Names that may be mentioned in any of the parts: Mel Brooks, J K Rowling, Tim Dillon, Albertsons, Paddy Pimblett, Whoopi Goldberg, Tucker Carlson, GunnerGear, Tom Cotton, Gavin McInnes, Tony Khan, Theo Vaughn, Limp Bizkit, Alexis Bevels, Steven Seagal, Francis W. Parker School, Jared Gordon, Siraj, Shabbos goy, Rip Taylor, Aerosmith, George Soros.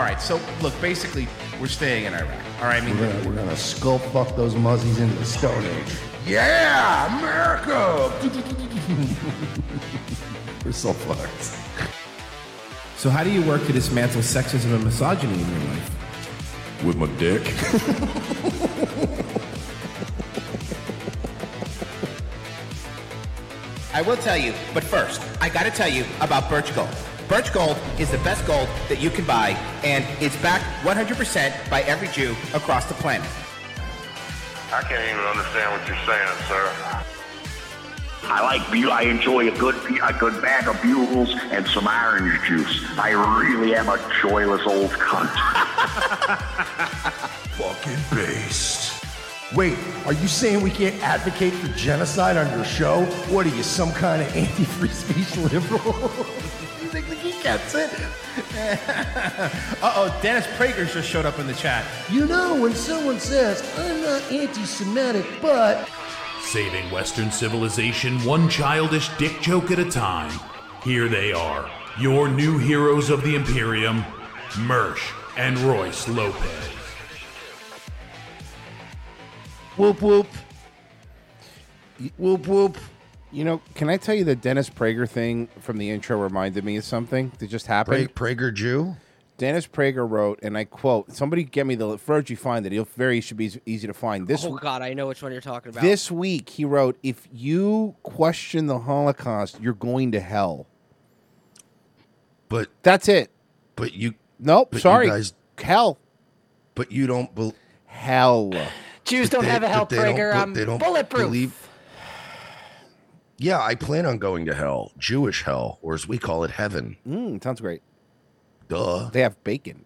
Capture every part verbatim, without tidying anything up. all right, so look, basically, we're staying in Iraq. All right, I mean, we're gonna, we're gonna skull fuck those muzzies into the Stone Age. Yeah, America! We're so fucked. So how do you work to dismantle sexism and misogyny in your life? With my dick. I will tell you, but first, I gotta tell you about Birch Gold. Birch Gold is the best gold that you can buy, and it's backed one hundred percent by every Jew across the planet. I can't even understand what you're saying, sir. I like beer. I enjoy a good a good bag of Bugles and some orange juice. I really am a joyless old cunt. Fucking based. Wait, are you saying we can't advocate for genocide on your show? What are you, some kind of anti-free speech liberal? You think the geek gets it? Uh-oh, Dennis Prager just showed up in the chat. You know, when someone says, I'm not anti-Semitic, but... Saving Western civilization one childish dick joke at a time. Here they are, your new heroes of the Imperium, Mersh and Royce Lopez. Whoop, whoop. Whoop, whoop. You know, can I tell you the Dennis Prager thing from the intro reminded me of something that just happened? Pra- Prager Jew? Dennis Prager wrote, and I quote, somebody get me the Fergie find that. He'll very should be easy to find. This oh, God, I know which one you're talking about. This week, he wrote, if you question the Holocaust, you're going to hell. But that's it. But you... Nope, but sorry. You guys, hell. But you don't... Be- hell. Jews don't they, have a hell, Prager. I'm um, bulletproof. Believe- yeah, I plan on going to hell. Jewish hell, or as we call it, heaven. Mm, sounds great. Duh. They have bacon.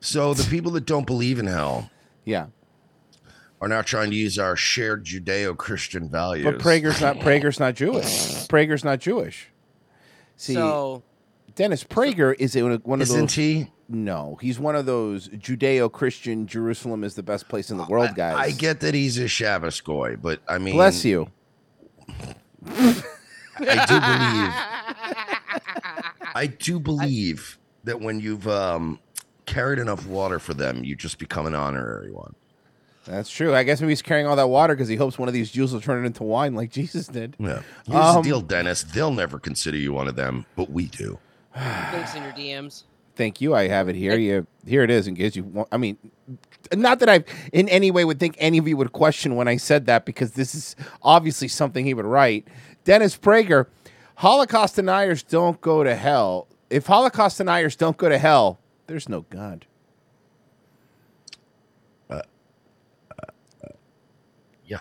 So the people that don't believe in hell yeah, are now trying to use our shared Judeo-Christian values. But Prager's not Prager's not Jewish. Prager's not Jewish. See, so, Dennis Prager so, is one of those... Isn't he? No. He's one of those Judeo-Christian Jerusalem is the best place in the world, guys. I, I get that he's a Shabbos goy, but I mean... Bless you. I do believe... I do believe... I, that when you've um, carried enough water for them, you just become an honorary one. That's true. I guess maybe he's carrying all that water because he hopes one of these Jews will turn it into wine like Jesus did. Yeah. Here's um, the deal, Dennis. They'll never consider you one of them, but we do. Thanks in your D Ms. Thank you. I have it here. You, here it is in case you want. I mean, not that I in any way would think any of you would question when I said that because this is obviously something he would write. Dennis Prager, Holocaust deniers don't go to hell. If Holocaust deniers don't go to hell, there's no God. Uh, uh, uh, yeah.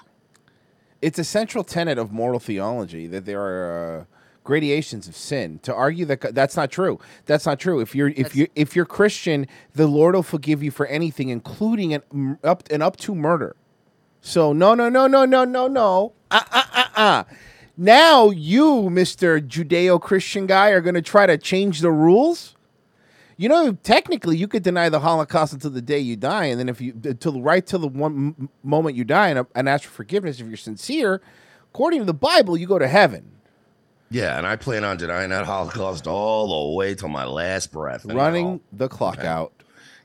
It's a central tenet of moral theology that there are uh, gradations of sin. To argue that that's not true. That's not true. If you're if that's... you if you're Christian, the Lord will forgive you for anything, including an up an up to murder. So no no no no no no no. Uh uh uh uh. Now you, Mister Judeo-Christian guy, are going to try to change the rules? You know, technically, you could deny the Holocaust until the day you die, and then if you, until right till the one moment you die, and, and ask for forgiveness if you're sincere. According to the Bible, you go to heaven. Yeah, and I plan on denying that Holocaust all the way till my last breath. Running I'll... the clock okay. out.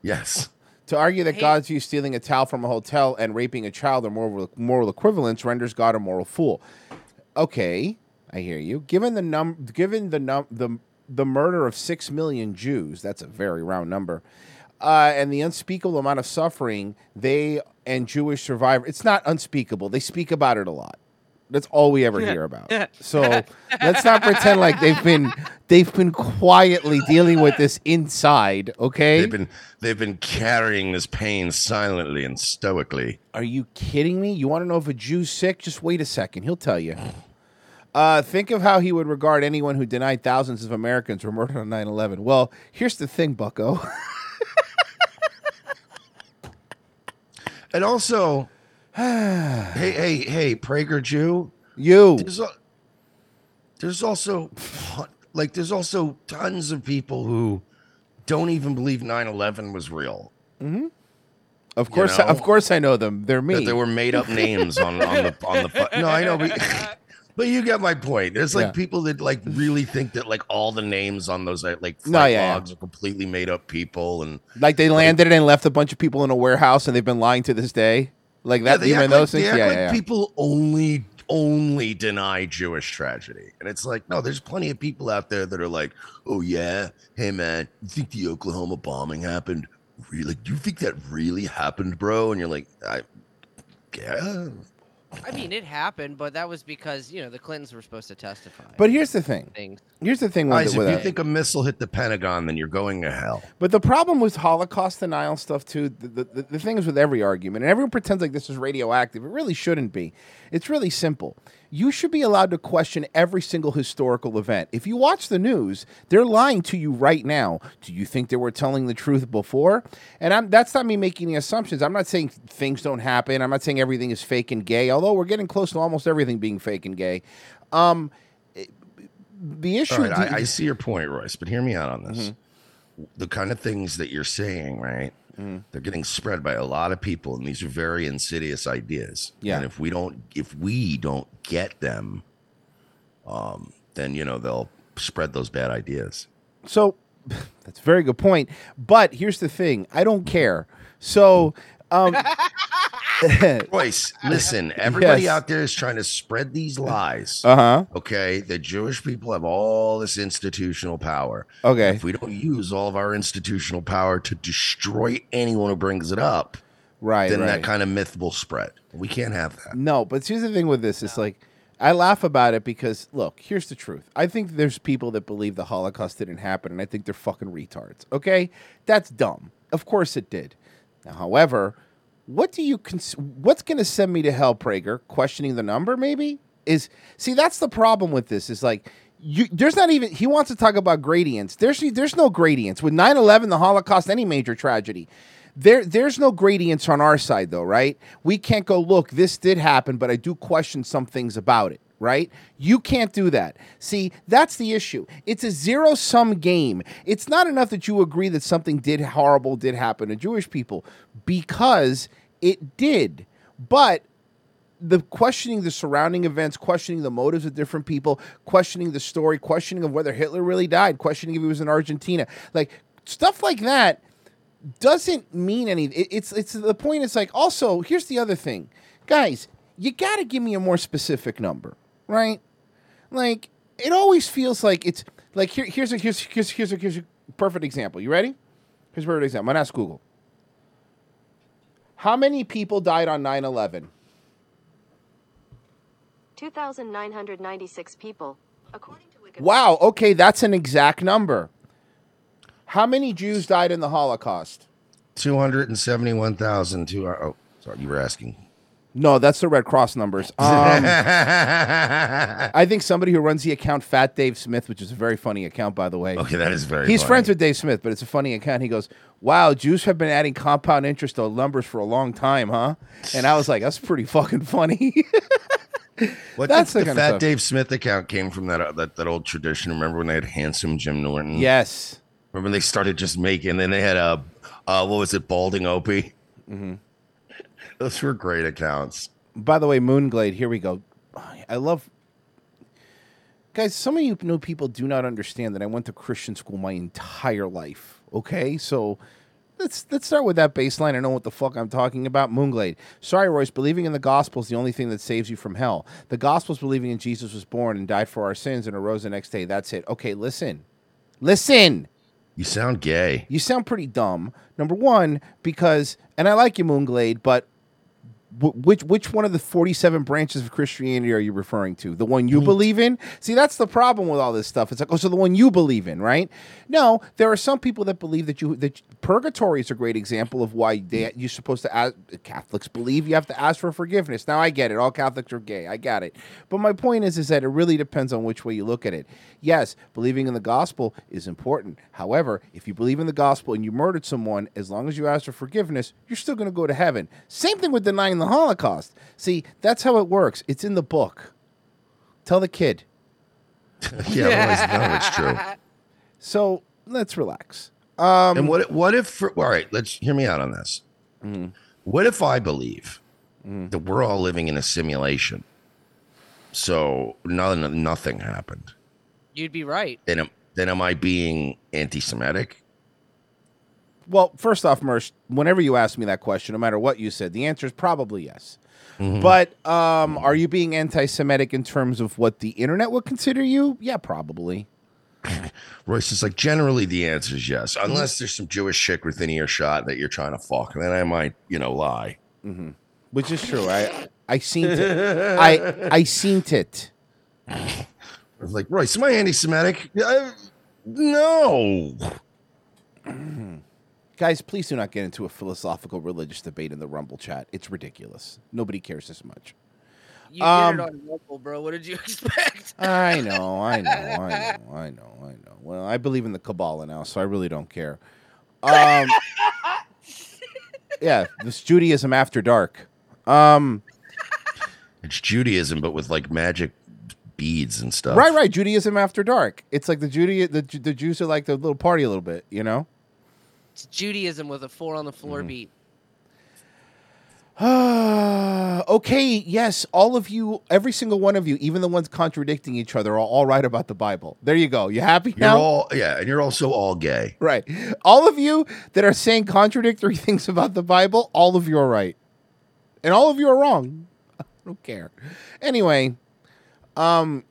Yes. To argue that hey. God views stealing a towel from a hotel and raping a child or moral moral equivalence renders God a moral fool. Okay, I hear you. Given the num, given the num, the the murder of six million Jews, that's a very round number, uh, and the unspeakable amount of suffering they and Jewish survivors. It's not unspeakable. They speak about it a lot. That's all we ever hear about. So let's not pretend like they've been they've been quietly dealing with this inside. Okay, they've been they've been carrying this pain silently and stoically. Are you kidding me? You want to know if a Jew's sick? Just wait a second. He'll tell you. Uh, think of how he would regard anyone who denied thousands of Americans were murdered on nine eleven. Well, here's the thing, Bucko. And also. hey, hey, hey, Prager Jew. You. There's, a, there's also, like, there's also tons of people who don't even believe nine eleven was real. Mm-hmm. Of course, you know? I, of course, I know them. They're me. That they were made up names on, on the on the. No, I know. But, But you get my point. There's like yeah. people that like really think that like all the names on those like flight no, yeah, logs yeah. are completely made up people, and like they landed like, it and left a bunch of people in a warehouse, and they've been lying to this day. Like that, yeah, even act, those like, things. Yeah, like yeah. people only only deny Jewish tragedy, and it's like no, there's plenty of people out there that are like, oh yeah, hey man, you think the Oklahoma bombing happened? Really? Do you think that really happened, bro? And you're like, I, yeah. I mean, it happened, but that was because, you know, the Clintons were supposed to testify. But here's the thing. Things. Here's the thing. With Guys, the, with if you that. think a missile hit the Pentagon, then you're going to hell. But the problem with Holocaust denial stuff, too, the, the, the, the thing is with every argument, and everyone pretends like this is radioactive. It really shouldn't be. It's really simple. You should be allowed to question every single historical event. If you watch the news, they're lying to you right now. Do you think they were telling the truth before? And I'm, that's not me making any assumptions. I'm not saying things don't happen. I'm not saying everything is fake and gay, although we're getting close to almost everything being fake and gay. Um, the issue... Right, I, I see your point, Royce, but hear me out on this. Mm-hmm. The kind of things that you're saying, right? Mm. They're getting spread by a lot of people, and these are very insidious ideas. Yeah. And if we don't, if we don't get them, um, then you know they'll spread those bad ideas. So that's a very good point. But here's the thing: I don't care. So, um, Royce, listen. Everybody yes. out there is trying to spread these lies. Uh huh. Okay, the Jewish people have all this institutional power. Okay, if we don't use all of our institutional power to destroy anyone who brings it up, right? Then right. that kind of myth will spread. We can't have that. No, but here's the thing with this: it's like I laugh about it because look, here's the truth. I think there's people that believe the Holocaust didn't happen, and I think they're fucking retards. Okay, that's dumb. Of course it did. Now, however. What do you cons- what's going to send me to hell, Prager? Questioning the number, maybe? Is see, that's the problem with this. Is like, you, there's not even, he wants to talk about gradients. There's there's no gradients. With nine eleven, the Holocaust, any major tragedy, there there's no gradients on our side, though, right? We can't go, look, this did happen, but I do question some things about it. Right? You can't do that. See, that's the issue. It's a zero-sum game. It's not enough that you agree that something did horrible did happen to Jewish people because it did. But the questioning the surrounding events, questioning the motives of different people, questioning the story, questioning of whether Hitler really died, questioning if he was in Argentina, like stuff like that doesn't mean anything. It, it's it's the point. It's like also here's the other thing, guys. You got to give me a more specific number. Right, like it always feels like it's like here. Here's a here's here's here's a, here's a perfect example. You ready? Here's a perfect example. I'm gonna ask Google. How many people died on nine eleven? Two thousand nine hundred ninety-six people, according to Wikipedia. Wow. Okay, that's an exact number. How many Jews died in the Holocaust? Two hundred and seventy-one thousand two. Oh, sorry, you were asking. No, that's the Red Cross numbers. Um, I think somebody who runs the account, Fat Dave Smith, which is a very funny account, by the way. Okay, that is very He's funny. Friends with Dave Smith, but it's a funny account. He goes, wow, Jews have been adding compound interest to numbers for a long time, huh? And I was like, that's pretty fucking funny. What that's the, the, the Fat stuff. Dave Smith account came from that, uh, that that old tradition. Remember when they had Handsome Jim Norton? Yes. Remember when they started just making, then they had, a, uh, what was it, Balding Opie? Mm-hmm. Those were great accounts. By the way, Moonglade, here we go. I love... Guys, some of you know people do not understand that I went to Christian school my entire life, okay? So let's let's start with that baseline. I know what the fuck I'm talking about. Moonglade. Sorry, Royce, believing in the gospel is the only thing that saves you from hell. The gospel is believing in Jesus was born and died for our sins and arose the next day. That's it. Okay, listen. Listen! You sound gay. You sound pretty dumb. Number one, because... And I like you, Moonglade, but... Which which one of the forty-seven branches of Christianity are you referring to? The one you believe in? See, that's the problem with all this stuff. It's like, oh, so the one you believe in, right? No, there are some people that believe that you that purgatory is a great example of why they, you're supposed to ask. Catholics believe you have to ask for forgiveness. Now I get it. All Catholics are gay. I got it. But my point is, is that it really depends on which way you look at it. Yes, believing in the gospel is important. However, if you believe in the gospel and you murdered someone, as long as you ask for forgiveness, you're still going to go to heaven. Same thing with denying the Holocaust. See, that's how it works. It's in the book. Tell the kid. Yeah, well, it's true. So let's relax. Um, and what? What if? For, all right, let's hear me out on this. Mm. What if I believe mm. that we're all living in a simulation, So nothing, nothing happened. You'd be right. Then, then am I being anti-Semitic? Well, first off, Mersh, whenever you ask me that question, no matter what you said, the answer is probably yes. Mm-hmm. But um, are you being anti-Semitic in terms of what the internet would consider you? Yeah, probably. Royce is like, generally the answer is yes, unless there's some Jewish chick within earshot that you're trying to fuck, and then I might, you know, lie. Mm-hmm. Which is true. I I seen it. I I seen it. I was like, Royce, am I anti-Semitic? I, no. Guys, please do not get into a philosophical religious debate in the Rumble chat. It's ridiculous. Nobody cares this much. You um, did it on Rumble, bro. What did you expect? I know, I know, I know, I know, I know. Well, I believe in the Kabbalah now, so I really don't care. Um, yeah, this Judaism after dark. Um, it's Judaism, but with like magic beads and stuff. Right, right. Judaism after dark. It's like the Judy, the the Jews are like the little party a little bit, you know. It's Judaism with a four on the floor mm. beat. Okay, yes, all of you, every single one of you, even the ones contradicting each other, are all right about the Bible. There you go. You happy now? You're all, yeah, and you're also all gay. Right. All of you that are saying contradictory things about the Bible, all of you are right. And all of you are wrong. I don't care. Anyway, um...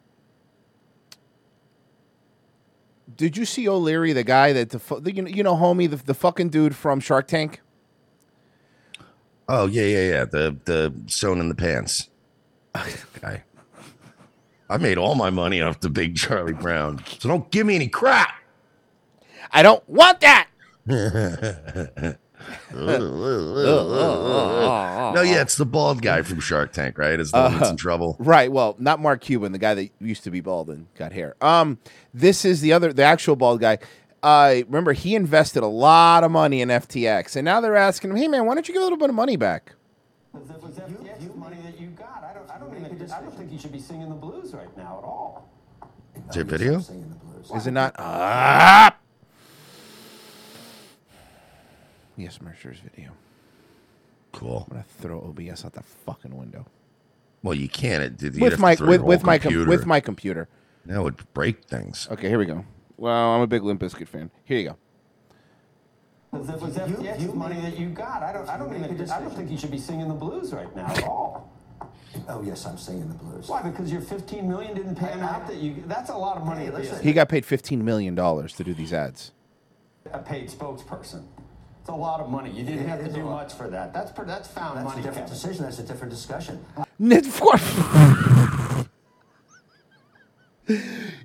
did you see O'Leary, the guy that, the, you know, you know, homie, the, the fucking dude from Shark Tank? Oh, yeah, yeah, yeah. The the sewn in the pants guy. I made all my money off the big Charlie Brown, so don't give me any crap. I don't want that. No, yeah, it's the bald guy from Shark Tank, right? Is the uh, one that's in trouble, right? Well, not Mark Cuban, the guy that used to be bald and got hair. Um, this is the other, the actual bald guy. Uh, remember, he invested a lot of money in F T X, and now they're asking him, "Hey, man, why don't you give a little bit of money back?" Because it was F T X you, you, money that you got. I don't, I don't, even, I don't think you should be singing the blues right now at all. Is there a video? Is it not? Ah! Yes, Mercer's video. Cool. I'm gonna throw O B S out the fucking window. Well, you can't. It, with my with, with my com- with my computer. That would break things. Okay, here we go. Well, I'm a big Limp Bizkit fan. Here you go. It was F T X you, money that you got. I don't. I don't. Even, I don't think you should be singing the blues right now at all. Oh yes, I'm singing the blues. Why? Because your fifteen million didn't pan out. That you. That's a lot of money. Hey, he got paid fifteen million dollars to do these ads. A paid spokesperson. A lot of money. You didn't have to do much for that. That's per, that's found that's money. That's a different Kevin. Decision. That's a different discussion.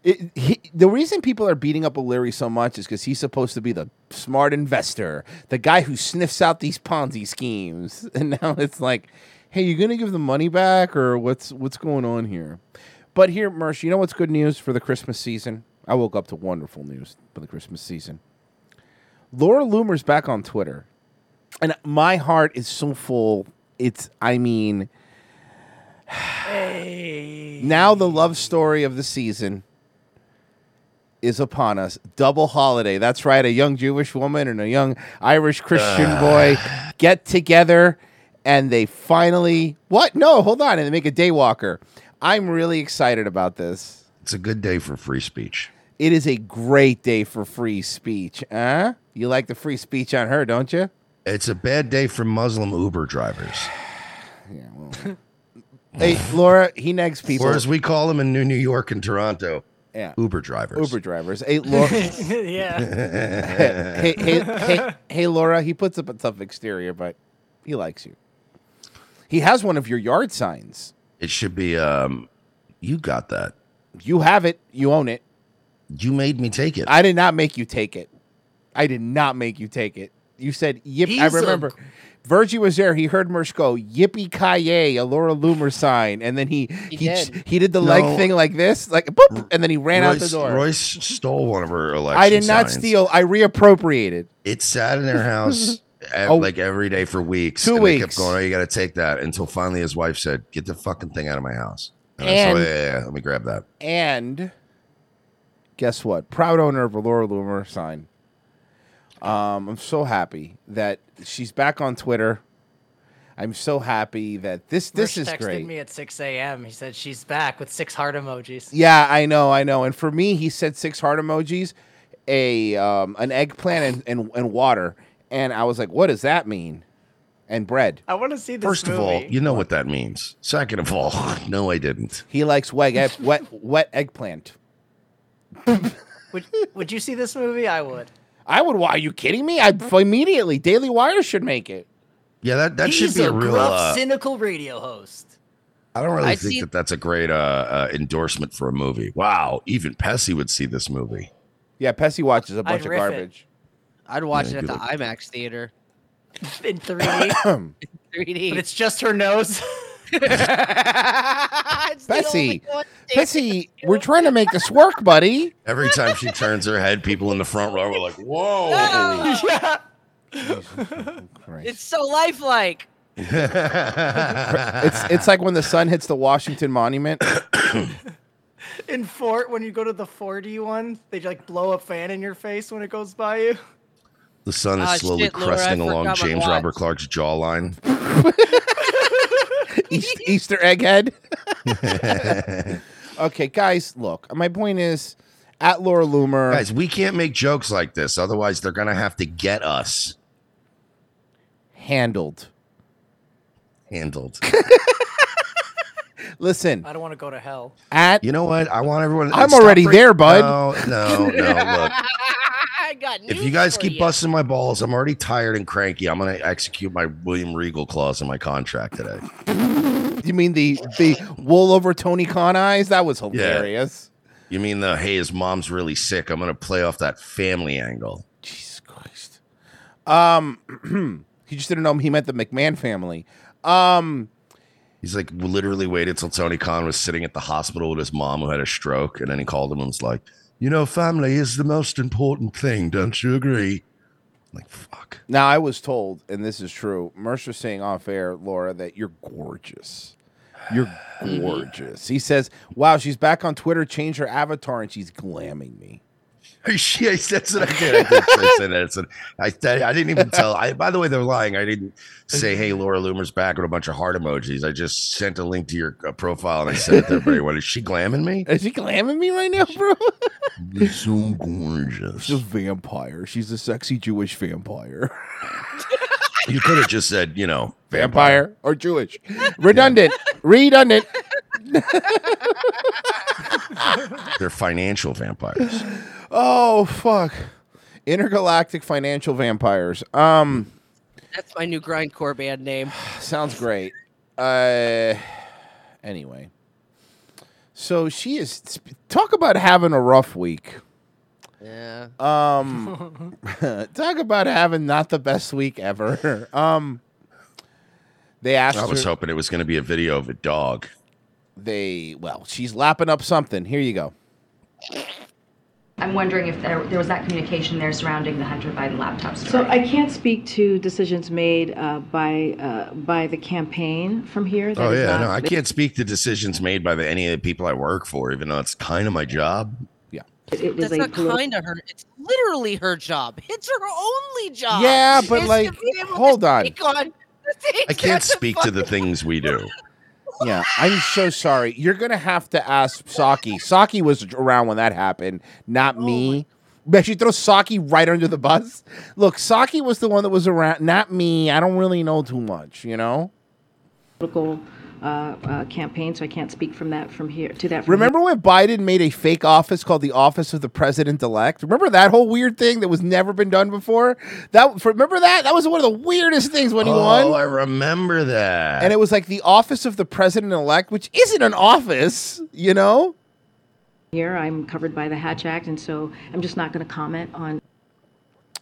it, he, the reason people are beating up O'Leary so much is because he's supposed to be the smart investor, the guy who sniffs out these Ponzi schemes. And now it's like, hey, you're going to give the money back or what's what's going on here? But here, Mersh, you know what's good news for the Christmas season? I woke up to wonderful news for the Christmas season. Laura Loomer's back on Twitter, and my heart is so full. It's, I mean, hey. Now the love story of the season is upon us. Double holiday. That's right. A young Jewish woman and a young Irish Christian uh. boy get together, and they finally, what? No, hold on. And they make a daywalker. I'm really excited about this. It's a good day for free speech. It is a great day for free speech. Huh? You like the free speech on her, don't you? It's a bad day for Muslim Uber drivers. Yeah, well. Hey, Laura, he nags people. Or as we call them in New New York and Toronto, yeah. Uber drivers. Uber drivers. Hey, Laura. Yeah. hey, hey, hey, hey, Laura, he puts up a tough exterior, but he likes you. He has one of your yard signs. It should be, um, you got that. You have it. You own it. You made me take it. I did not make you take it. I did not make you take it. You said, yip. He's I remember. A... Virgie was there. He heard Mersh go, yippee-ki-yay, a Laura Loomer sign. And then he he he did, he did the no. leg thing like this, like boop, and then he ran Royce, out the door. Royce stole one of her election I did not signs. steal. I reappropriated. It sat in their house at, oh, like every day for weeks. Two and weeks. They kept going, oh, you got to take that. Until finally his wife said, get the fucking thing out of my house. And, and I said, yeah, yeah, yeah, let me grab that. And... guess what? Proud owner of a Laura Loomer sign. Um, I'm so happy that she's back on Twitter. I'm so happy that this this Rich is great. He texted me at six a.m. He said she's back with six heart emojis. Yeah, I know, I know. And for me, he said six heart emojis, a um, an eggplant and, and and water, and I was like, what does that mean? And bread. I want to see this First movie. Of all, you know what that means. Second of all, no, I didn't. He likes wet wet wet eggplant. Would Would you see this movie? I would. I would. Why, are you kidding me? I immediately. Daily Wire should make it. Yeah, that, that should be a, a real gruff, uh, cynical radio host. I don't really I'd think that that's a great uh, uh, endorsement for a movie. Wow, even Pesci would see this movie. Yeah, Pesci watches a bunch I'd of garbage. It. I'd watch yeah, it at the like, IMAX theater in three D. in three D, but it's just her nose. Pesci, Pesci, we're trying to make this work, buddy. Every time she turns her head, people in the front row are like, "Whoa!" Oh, yeah. It's so lifelike. it's it's like when the sun hits the Washington Monument. In Fort, when you go to the four D one, they like blow a fan in your face when it goes by you. The sun is uh, slowly shit, cresting Laura, along James Robert Clark's jawline. East, Easter egghead. Okay, guys, look. My point is, at Laura Loomer, guys, we can't make jokes like this. Otherwise, they're gonna have to get us. Handled. Handled. Listen. I don't want to go to hell. At you know what? I want everyone. I'm already break- there, bud. No, no, no. Look. I got if you guys keep you. busting my balls, I'm already tired and cranky. I'm gonna execute my William Regal clause in my contract today. You mean the the wool over Tony Khan eyes? That was hilarious. Yeah. You mean the, hey, his mom's really sick. I'm going to play off that family angle. Jesus Christ. Um, he just didn't know him. He meant the McMahon family. Um, He's like literally waited till Tony Khan was sitting at the hospital with his mom who had a stroke. And then he called him and was like, you know, family is the most important thing. Don't you agree? I'm like, fuck. Now, I was told, and this is true, Mercer's saying off air, Laura, that you're gorgeous. You're gorgeous. He says, wow, she's back on Twitter, changed her avatar, and she's glamming me. She, that's what I did. I did say that. I, I didn't even tell. I, by the way, they're lying. I didn't say, hey, Laura Loomer's back with a bunch of heart emojis. I just sent a link to your profile, and I said to everybody, what, is she glamming me? Is she glamming me right now, bro? She's so gorgeous. She's a vampire. She's a sexy Jewish vampire. You could have just said, you know, vampire, vampire or Jewish. Redundant. Yeah. Redundant. They're financial vampires. Oh, fuck. Intergalactic financial vampires. Um, That's my new grindcore band name. Sounds great. Uh, anyway. So she is... Talk about having a rough week. Yeah. Um, talk about having not the best week ever. Um, they asked. I was her, hoping it was going to be a video of a dog. They well, she's lapping up something. Here you go. I'm wondering if there, there was that communication there surrounding the Hunter Biden laptop story. So I can't speak to decisions made uh, by uh, by the campaign from here. That oh yeah, not- no, I can't speak to decisions made by the, any of the people I work for, even though it's kind of my job. It was That's not political- kind of her. It's literally her job. It's her only job. Yeah, but it's like, hold on. on I can't speak to the things we do. Yeah, I'm so sorry. You're going to have to ask Saki. Saki was around when that happened, not me. But she throws Saki right under the bus. Look, Saki was the one that was around, not me. I don't really know too much, you know? Political. Uh, uh, campaign, so I can't speak from that from here to that. From Remember here. When Biden made a fake office called the Office of the President-elect? Remember that whole weird thing that was never been done before? That remember that? That was one of the weirdest things when he oh, won. Oh, I remember that. And it was like the Office of the President-elect, which isn't an office, you know? Here, I'm covered by the Hatch Act, and so I'm just not going to comment on.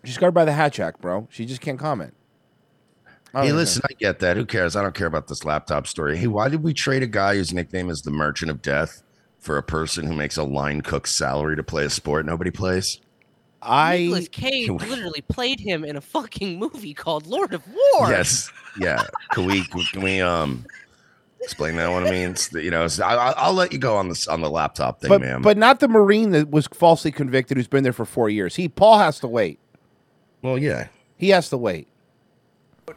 She's covered by the Hatch Act, bro. She just can't comment. Hey, okay. Listen, I get that. Who cares? I don't care about this laptop story. Hey, why did we trade a guy whose nickname is the Merchant of Death for a person who makes a line cook's salary to play a sport nobody plays? I Nicolas Cage we... literally played him in a fucking movie called Lord of War. Yes. Yeah. Can we can we um explain that one? I mean, it's the, you know, I, I'll let you go on this on the laptop thing, but, ma'am. But not the Marine that was falsely convicted who's been there for four years. He Paul has to wait. Well, yeah, he has to wait.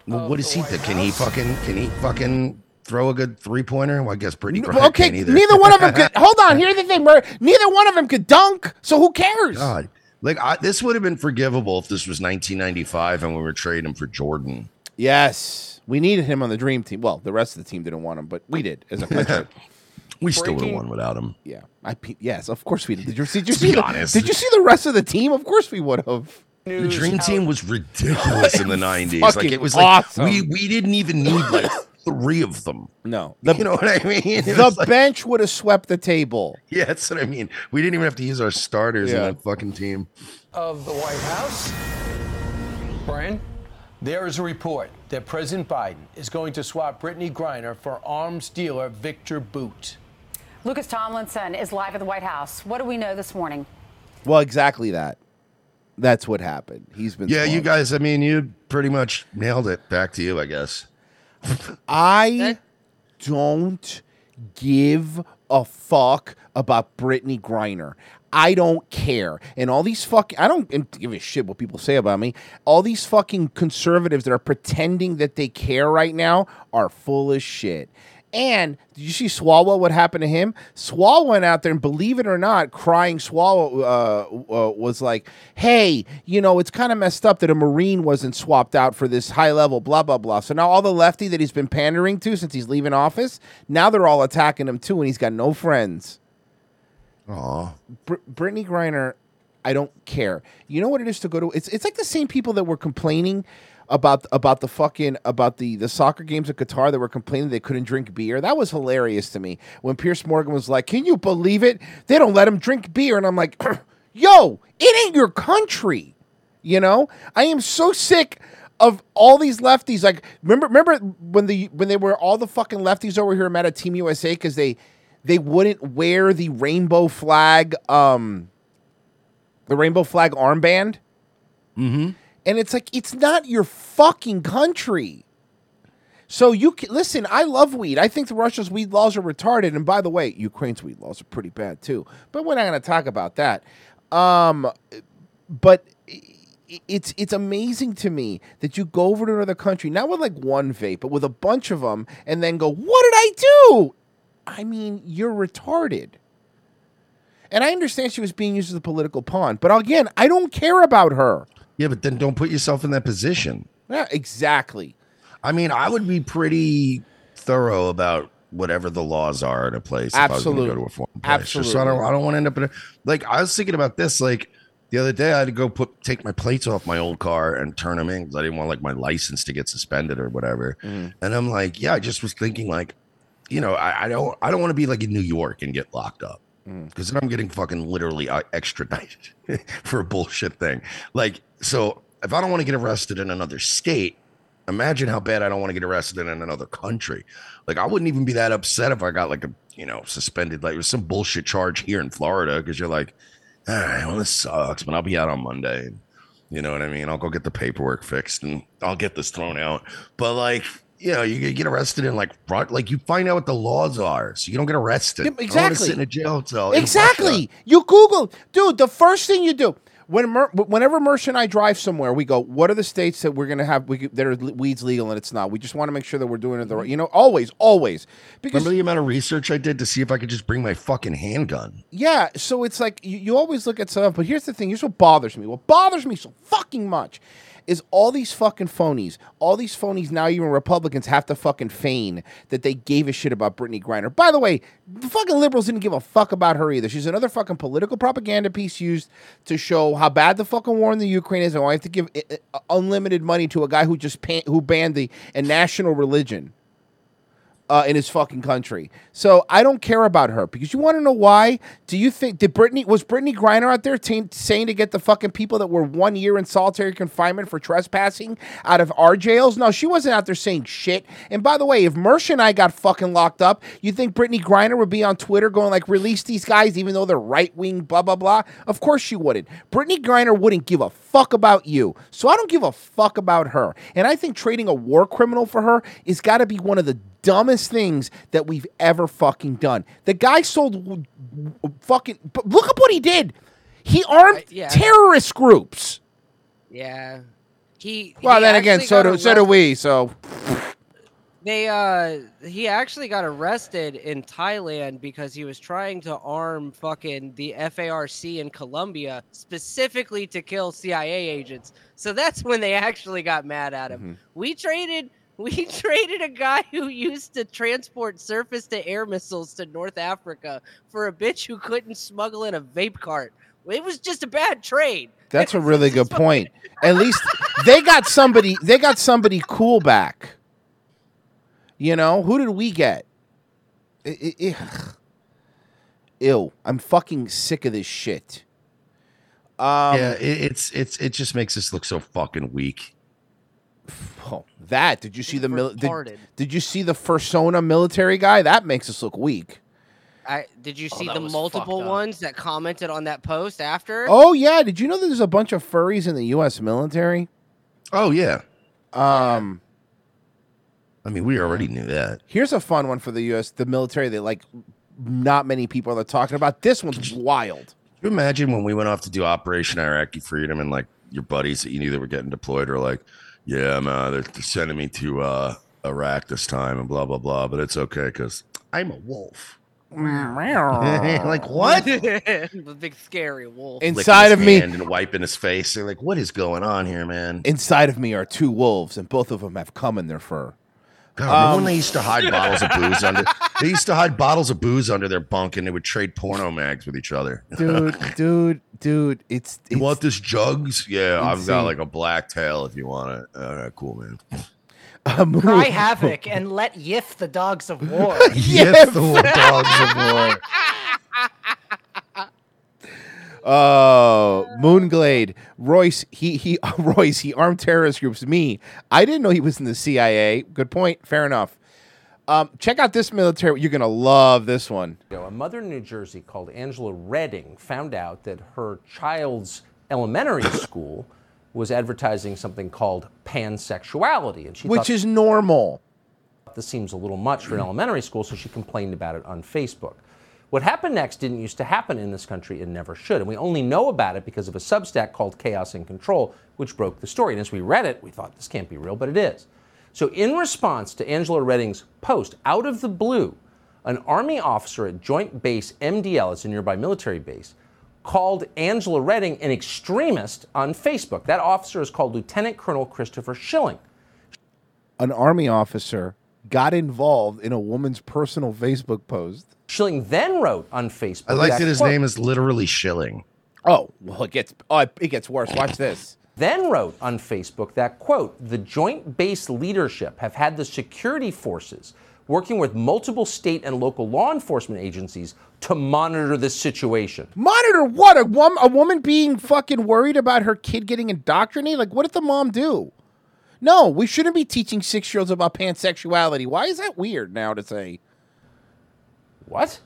Well, what is he? Th- can he fucking? Can he fucking throw a good three pointer? Well, I guess Brittany Griner no, okay, can't either. Neither one of them could. Hold on. Here's the thing, where neither one of them could dunk. So who cares? God, like I, this would have been forgivable if this was nineteen ninety-five and we were trading him for Jordan. Yes, we needed him on the dream team. Well, the rest of the team didn't want him, but we did as a country. We still would have won without him. Yeah, I yes, of course we did. Did you, did you see? The, did you see the rest of the team? Of course we would have. The dream team was ridiculous in the nineties. Like it was awesome. Like we we didn't even need like three of them. No, the, you know what I mean. It the like, bench would have swept the table. Yeah, that's what I mean. We didn't even have to use our starters yeah. in that fucking team. Of the White House, Brian. There is a report that President Biden is going to swap Brittany Griner for arms dealer Victor Boot. Lucas Tomlinson is live at the White House. What do we know this morning? Well, exactly that. That's what happened. He's been. Yeah, swapped. You guys, I mean, you pretty much nailed it. Back to you, I guess. I don't give a fuck about Brittany Griner. I don't care. And all these fucking... I don't give a shit what people say about me. All these fucking conservatives that are pretending that they care right now are full of shit. And did you see Swalwell, what happened to him? Swalwell went out there and, believe it or not, crying Swalwell uh, uh, was like, hey, you know, it's kind of messed up that a Marine wasn't swapped out for this high level, blah, blah, blah. So now all the lefty that he's been pandering to since he's leaving office, now they're all attacking him too, and he's got no friends. Aw, Br- Brittany Griner, I don't care. You know what it is to go to? It's it's like the same people that were complaining about about the fucking about the, the soccer games at Qatar that were complaining they couldn't drink beer. That was hilarious to me when Piers Morgan was like, "Can you believe it? They don't let them drink beer." And I'm like, "Yo, it ain't your country." You know, I am so sick of all these lefties. Like, remember remember when the when they were all the fucking lefties over here mad at Team U S A because they. They wouldn't wear the rainbow flag, um, the rainbow flag armband. Mm-hmm. And it's like, it's not your fucking country. So you can, listen, I love weed. I think the Russia's weed laws are retarded. And by the way, Ukraine's weed laws are pretty bad too. But we're not going to talk about that. Um, but it's it's amazing to me that you go over to another country, not with like one vape, but with a bunch of them, and then go, what did I do? I mean, you're retarded. And I understand she was being used as a political pawn, but again, I don't care about her. Yeah, but then don't put yourself in that position. Yeah, exactly. I mean, I would be pretty thorough about whatever the laws are in a place. Absolutely. If I was going to go to a foreign place. Absolutely. So I don't, I don't want to end up in a... Like, I was thinking about this, like, the other day I had to go put take my plates off my old car and turn them in because I didn't want, like, my license to get suspended or whatever. Mm. And I'm like, yeah, I just was thinking, like, you know, I, I don't I don't want to be like in New York and get locked up because mm. then I'm getting fucking literally extradited for a bullshit thing. Like, so if I don't want to get arrested in another state, imagine how bad I don't want to get arrested in another country. Like, I wouldn't even be that upset if I got like a, you know, suspended. Like, there's some bullshit charge here in Florida because you're like, all right, well, this sucks, but I'll be out on Monday. You know what I mean? I'll go get the paperwork fixed and I'll get this thrown out. But like, you know, you get arrested in like front, like you find out what the laws are, so you don't get arrested. Exactly. You don't want to sit in a jail cell. Exactly. You Google, dude. The first thing you do when Mer- whenever Mersh and I drive somewhere, we go, "What are the states that we're gonna have we, that are weed's legal and it's not?" We just want to make sure that we're doing it the right. You know, always, always. Because remember the amount of research I did to see if I could just bring my fucking handgun. Yeah. So it's like you, you always look at stuff, but here's the thing. Here's what bothers me. What bothers me so fucking much is all these fucking phonies. All these phonies now, even Republicans, have to fucking feign that they gave a shit about Brittany Griner. By the way, the fucking liberals didn't give a fuck about her either. She's another fucking political propaganda piece used to show how bad the fucking war in the Ukraine is and why I have to give unlimited money to a guy who just pan- who banned the a national religion uh, in his fucking country. So I don't care about her because you want to know why? Do you think did Brittany was Brittany Griner out there t- saying to get the fucking people that were one year in solitary confinement for trespassing out of our jails? No, she wasn't out there saying shit. And by the way, if Mersh and I got fucking locked up, you think Brittany Griner would be on Twitter going like, "Release these guys," even though they're right wing, blah blah blah? Of course she wouldn't. Brittany Griner wouldn't give a fuck about you, so I don't give a fuck about her. And I think trading a war criminal for her is got to be one of the dumbest things that we've ever fucking done. The guy sold w- w- fucking... But look up what he did. He armed uh, yeah. terrorist groups. Yeah. He well, then again, so do so do we. So they uh, he actually got arrested in Thailand because he was trying to arm fucking the F A R C in Colombia specifically to kill C I A agents. So that's when they actually got mad at him. Mm-hmm. We traded. We traded a guy who used to transport surface-to-air missiles to North Africa for a bitch who couldn't smuggle in a vape cart. It was just a bad trade. That's a really good point. At least they got somebody. They got somebody cool back. You know, who did we get? I, I, I, ew, I'm fucking sick of this shit. Um, yeah, it, it's it's it just makes us look so fucking weak. Oh, that did you see the mil- did, did you see the fursona military guy? That makes us look weak. I did you see oh, the multiple ones that commented on that post after? Oh yeah, did you know that there's a bunch of furries in the U S military? Oh yeah. Um I mean, we already knew that. Here's a fun one for the U S the military that like not many people are talking about. This one's wild. Can you imagine when we went off to do Operation Iraqi Freedom and like your buddies that you knew that were getting deployed are like, yeah, man, they're, they're sending me to uh, Iraq this time and blah, blah, blah. But it's okay because I'm a wolf. Like, what? The big scary wolf. Inside of me. And wiping his face. They're like, what is going on here, man? Inside of me are two wolves, and both of them have cum in their fur. God, remember um, when they used to hide bottles of booze under? They used to hide bottles of booze under their bunk, and they would trade porno mags with each other. Dude, dude, dude, it's, it's. You want this jugs? Yeah, insane. I've got like a black tail if you want it. All right, cool, man. Um, Cry havoc and let Yif the dogs of war. Yif the dogs of war. Oh, Moonglade. Royce, he he Royce, he armed terrorist groups. Me. I didn't know he was in the C I A. Good point. Fair enough. Um, check out this military. You're going to love this one. A mother in New Jersey called Angela Redding found out that her child's elementary school was advertising something called pansexuality. And she Which thought, is normal. This seems a little much for an elementary school, so she complained about it on Facebook. What happened next didn't used to happen in this country and never should. And we only know about it because of a Substack called Chaos and Control, which broke the story. And as we read it, we thought, this can't be real, but it is. So in response to Angela Redding's post, out of the blue, an Army officer at Joint Base M D L, it's a nearby military base, called Angela Redding an extremist on Facebook. That officer is called Lieutenant Colonel Christopher Schilling. An Army officer got involved in a woman's personal Facebook post. Schilling then wrote on Facebook. I like that, that his quote, name is literally Schilling. Oh, well, it gets oh, it gets worse. Watch this. Then wrote on Facebook that, quote, the Joint Base leadership have had the security forces working with multiple state and local law enforcement agencies to monitor this situation. Monitor what? A, wom- a woman being fucking worried about her kid getting indoctrinated? Like, what did the mom do? No, we shouldn't be teaching six-year-olds about pansexuality. Why is that weird now to say? What?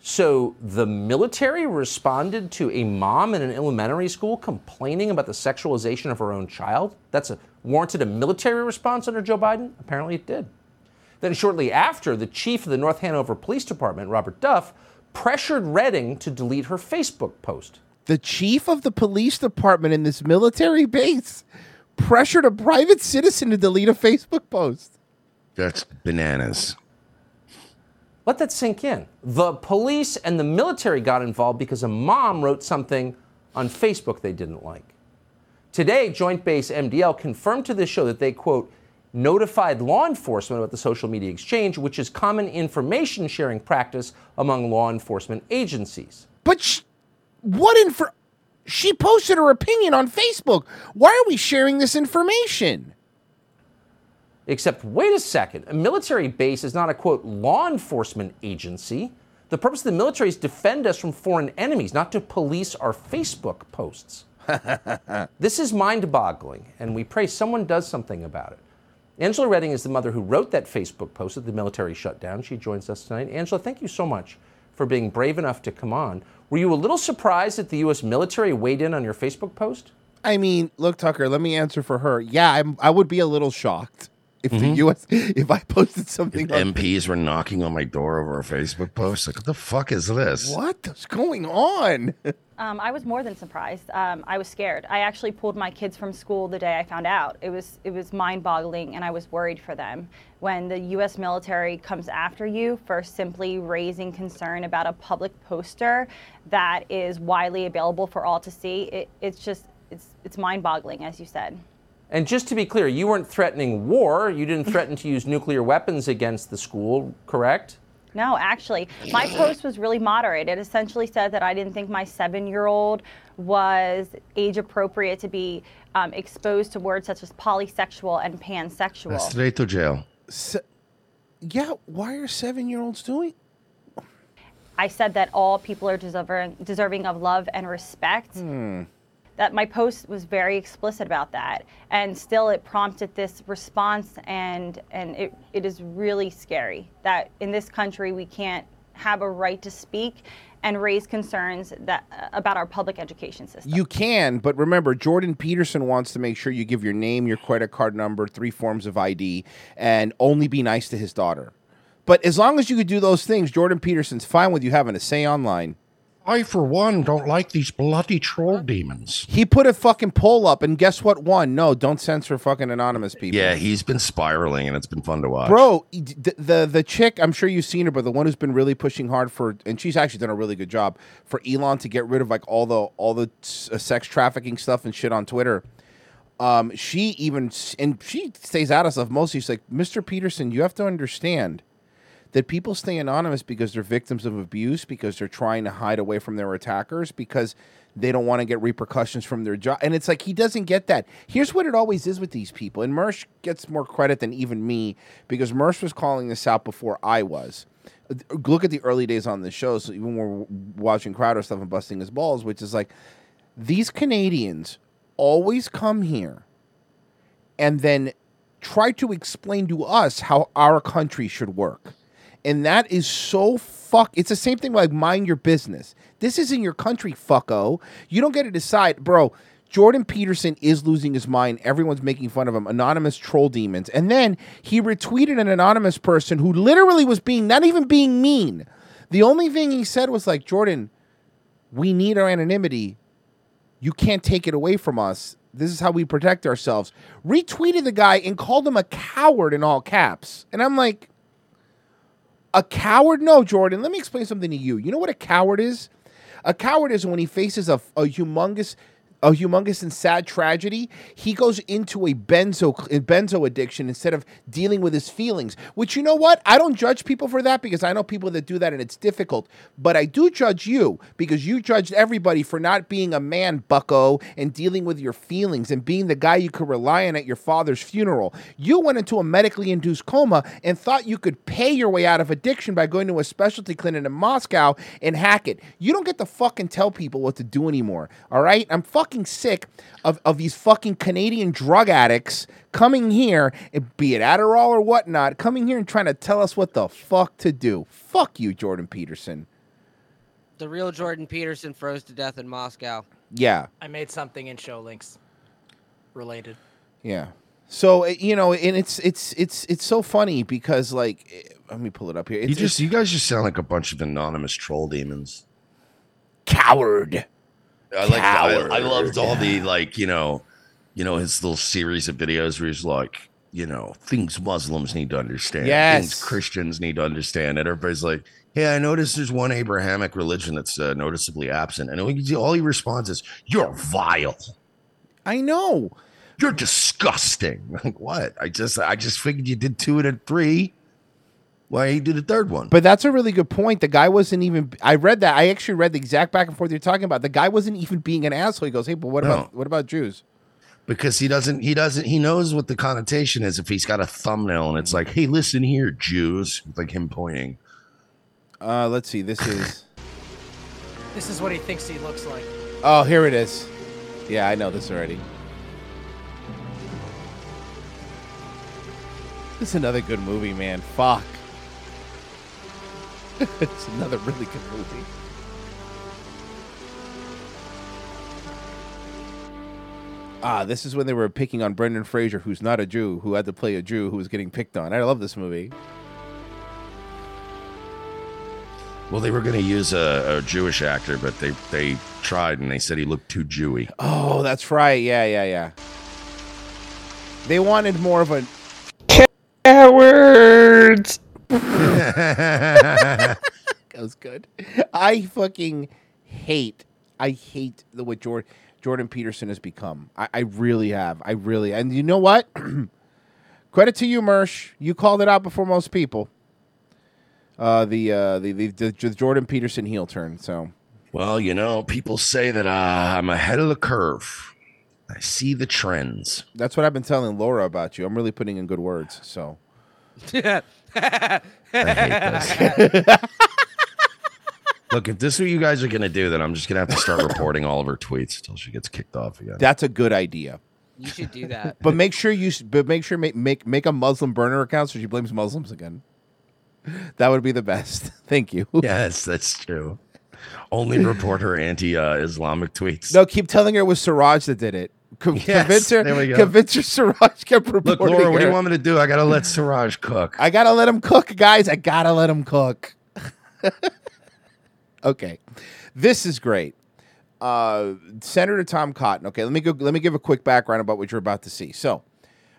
So the military responded to a mom in an elementary school complaining about the sexualization of her own child? That's a, warranted a military response under Joe Biden? Apparently it did. Then shortly after, the chief of the North Hanover Police Department, Robert Duff, pressured Redding to delete her Facebook post. The chief of the police department in this military base pressured a private citizen to delete a Facebook post. That's bananas. Let that sink in. The police and the military got involved because a mom wrote something on Facebook they didn't like. Today, Joint Base M D L confirmed to this show that they, quote, notified law enforcement about the social media exchange, which is common information sharing practice among law enforcement agencies. But sh- what info? She posted her opinion on Facebook. Why are we sharing this information? Except, wait a second, a military base is not a, quote, law enforcement agency. The purpose of the military is to defend us from foreign enemies, not to police our Facebook posts. This is mind-boggling, and we pray someone does something about it. Angela Redding is the mother who wrote that Facebook post that the military shut down. She joins us tonight. Angela, thank you so much for being brave enough to come on. Were you a little surprised that the U S military weighed in on your Facebook post? I mean, look, Tucker, let me answer for her. Yeah, I'm, I would be a little shocked. If mm-hmm. the U S, if I posted something, if on M Ps were knocking on my door over a Facebook post. Like, what the fuck is this? What is going on? Um, I was more than surprised. Um, I was scared. I actually pulled my kids from school the day I found out. It was it was mind-boggling, and I was worried for them. When the U S military comes after you for simply raising concern about a public poster that is widely available for all to see, it, it's just it's it's mind-boggling, as you said. And just to be clear, you weren't threatening war. You didn't threaten to use nuclear weapons against the school, correct? No, actually, my post was really moderate. It essentially said that I didn't think my seven-year-old was age-appropriate to be um, exposed to words such as polysexual and pansexual. That's straight to jail. Se- yeah, why are seven-year-olds doing? I said that all people are deserving, deserving of love and respect. Hmm. That my post was very explicit about that, and still it prompted this response, and and it, it is really scary that in this country we can't have a right to speak and raise concerns that about our public education system. You can, but remember, Jordan Peterson wants to make sure you give your name, your credit card number, three forms of I D, and only be nice to his daughter. But as long as you could do those things, Jordan Peterson's fine with you having a say online. I, for one, don't like these bloody troll demons. He put a fucking poll up, and guess what won? No, don't censor fucking anonymous people. Yeah, he's been spiraling, and it's been fun to watch. Bro, the, the, the chick, I'm sure you've seen her, but the one who's been really pushing hard for, and she's actually done a really good job, for Elon to get rid of like all the all the uh, sex trafficking stuff and shit on Twitter. Um, she even, and she stays out of stuff mostly. She's like, Mister Peterson, you have to understand that people stay anonymous because they're victims of abuse, because they're trying to hide away from their attackers, because they don't want to get repercussions from their job. And it's like, he doesn't get that. Here's what it always is with these people. And Mersh gets more credit than even me, because Mersh was calling this out before I was. Look at the early days on the show. So even when we're watching Crowder stuff and busting his balls, which is like, these Canadians always come here and then try to explain to us how our country should work. And that is so fuck. It's the same thing like, mind your business. This isn't your country, fucko. You don't get to decide. Bro, Jordan Peterson is losing his mind. Everyone's making fun of him. Anonymous troll demons. And then he retweeted an anonymous person who literally was being, not even being mean. The only thing he said was like, Jordan, we need our anonymity. You can't take it away from us. This is how we protect ourselves. Retweeted the guy and called him a coward in all caps. And I'm like, a coward? No, Jordan, let me explain something to you. You know what a coward is? A coward is when he faces a, a humongous a humongous and sad tragedy, he goes into a benzo benzo addiction instead of dealing with his feelings. Which, you know what? I don't judge people for that, because I know people that do that and it's difficult. But I do judge you, because you judged everybody for not being a man, bucko, and dealing with your feelings and being the guy you could rely on at your father's funeral. You went into a medically induced coma and thought you could pay your way out of addiction by going to a specialty clinic in Moscow and hack it. You don't get to fucking tell people what to do anymore. All right? I'm fucking sick of, of these fucking Canadian drug addicts coming here, be it Adderall or whatnot, coming here and trying to tell us what the fuck to do. Fuck you, Jordan Peterson. The real Jordan Peterson froze to death in Moscow. Yeah. I made something in show links related. Yeah. So, you know, and it's it's it's it's so funny because, like, let me pull it up here. It's, you just you guys just sound like a bunch of anonymous troll demons. Coward. I like. I, I loved all the, like, you know, you know his little series of videos where he's like, you know, things Muslims need to understand, yes, things Christians need to understand, and everybody's like, hey, I noticed there's one Abrahamic religion that's uh, noticeably absent, and all he responds is, "You're vile." I know. You're disgusting. Like, what? I just, I just figured you did two and three. Why he did a third one. But that's a really good point. The guy wasn't even, I read that. I actually read the exact back and forth you're talking about. The guy wasn't even being an asshole. He goes, hey, but what no. about what about Jews? Because he doesn't, he doesn't, he knows what the connotation is if he's got a thumbnail and it's like, hey, listen here, Jews. Like him pointing. Uh, let's see. This is. This is what he thinks he looks like. Oh, here it is. Yeah, I know this already. This is another good movie, man. Fuck. It's another really good movie. ah, this is when they were picking on Brendan Fraser, who's not a Jew, who had to play a Jew who was getting picked on. I love this movie. Well, they were going to use a, a Jewish actor, but they, they tried, and they said he looked too Jewy. Oh, that's right. Yeah, yeah, yeah. They wanted more of a... Cowards! That was good. I fucking hate, I hate the what Jordan, Jordan Peterson has become. I, I really have. I really... And you know what? Credit to you, Mersh. You called it out before most people. Uh, the, uh, the the the Jordan Peterson heel turn. So, well, you know, people say that uh, I'm ahead of the curve. I see the trends. That's what I've been telling Laura about you. I'm really putting in good words. So, I hate this. Look, if this is what you guys are gonna do, then I'm just gonna have to start reporting all of her tweets until she gets kicked off again. That's a good idea. You should do that. But make sure you. But make sure make make make a Muslim burner account so she blames Muslims again. That would be the best. Thank you. Yes, that's true. Only report her anti-Islamic uh, tweets. No, keep telling her it was Siraj that did it. Con- yes, convince her, there we go. Convince her Siraj kept reporting. Look, Laura, her. What do you want me to do? I got to let Siraj cook. I got to let him cook, guys. I got to let him cook. Okay. This is great. Uh, Senator Tom Cotton. Okay, let me go. Let me give a quick background about what you're about to see. So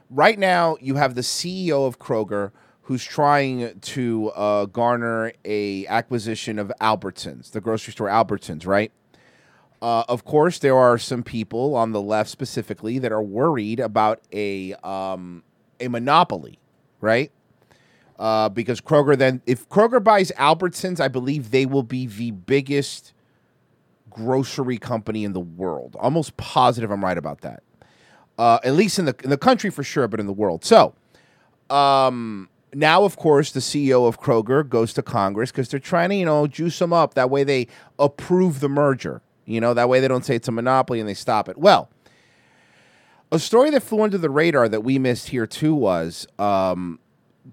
right now you have the C E O of Kroger, who's trying to uh, garner a acquisition of Albertsons, the grocery store Albertsons, right? Uh, of course, there are some people on the left specifically that are worried about a um, a monopoly, right? Uh, because Kroger then, if Kroger buys Albertsons, I believe they will be the biggest grocery company in the world. Almost positive I'm right about that. Uh, at least in the in the country for sure, but in the world. So, um... Now, of course, the C E O of Kroger goes to Congress because they're trying to, you know, juice them up. That way they approve the merger. You know, that way they don't say it's a monopoly and they stop it. Well, a story that flew under the radar that we missed here, too, was um,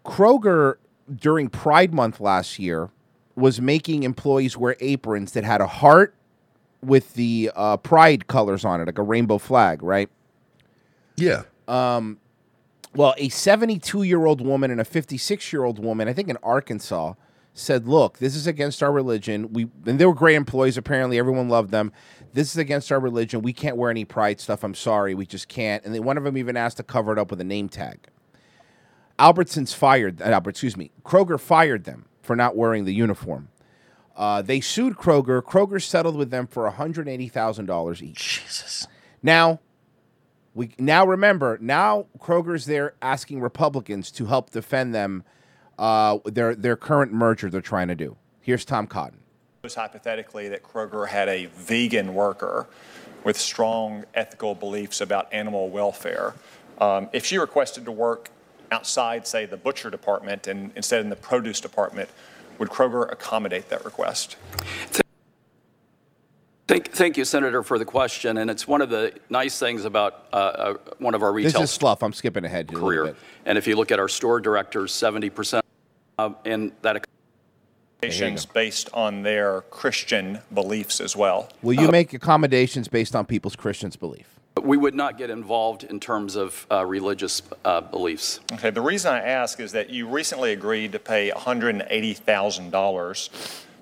Kroger during Pride Month last year was making employees wear aprons that had a heart with the uh, pride colors on it, like a rainbow flag, right? Yeah. Um. Well, a seventy-two-year-old woman and a fifty-six-year-old woman, I think in Arkansas, said, look, this is against our religion. We And they were great employees. Apparently, everyone loved them. This is against our religion. We can't wear any pride stuff. I'm sorry. We just can't. And they, one of them even asked to cover it up with a name tag. Albertsons fired, uh, Albert, excuse me, Kroger fired them for not wearing the uniform. Uh, they sued Kroger. Kroger settled with them for one hundred eighty thousand dollars each. Jesus. Now... We now remember, now Kroger's there asking Republicans to help defend them, uh, their their current merger they're trying to do. Here's Tom Cotton. It was hypothetically that Kroger had a vegan worker with strong ethical beliefs about animal welfare. Um, if she requested to work outside, say, the butcher department and instead in the produce department, would Kroger accommodate that request? Thank, thank you, Senator, for the question. And it's one of the nice things about uh, uh, one of our retail. This is fluff. I'm skipping ahead. Career. And if you look at our store directors, seventy percent of in that. Accommodations based on their Christian beliefs as well. Will you uh, make accommodations based on people's Christian belief? We would not get involved in terms of uh, religious uh, beliefs. Okay. The reason I ask is that you recently agreed to pay one hundred eighty thousand dollars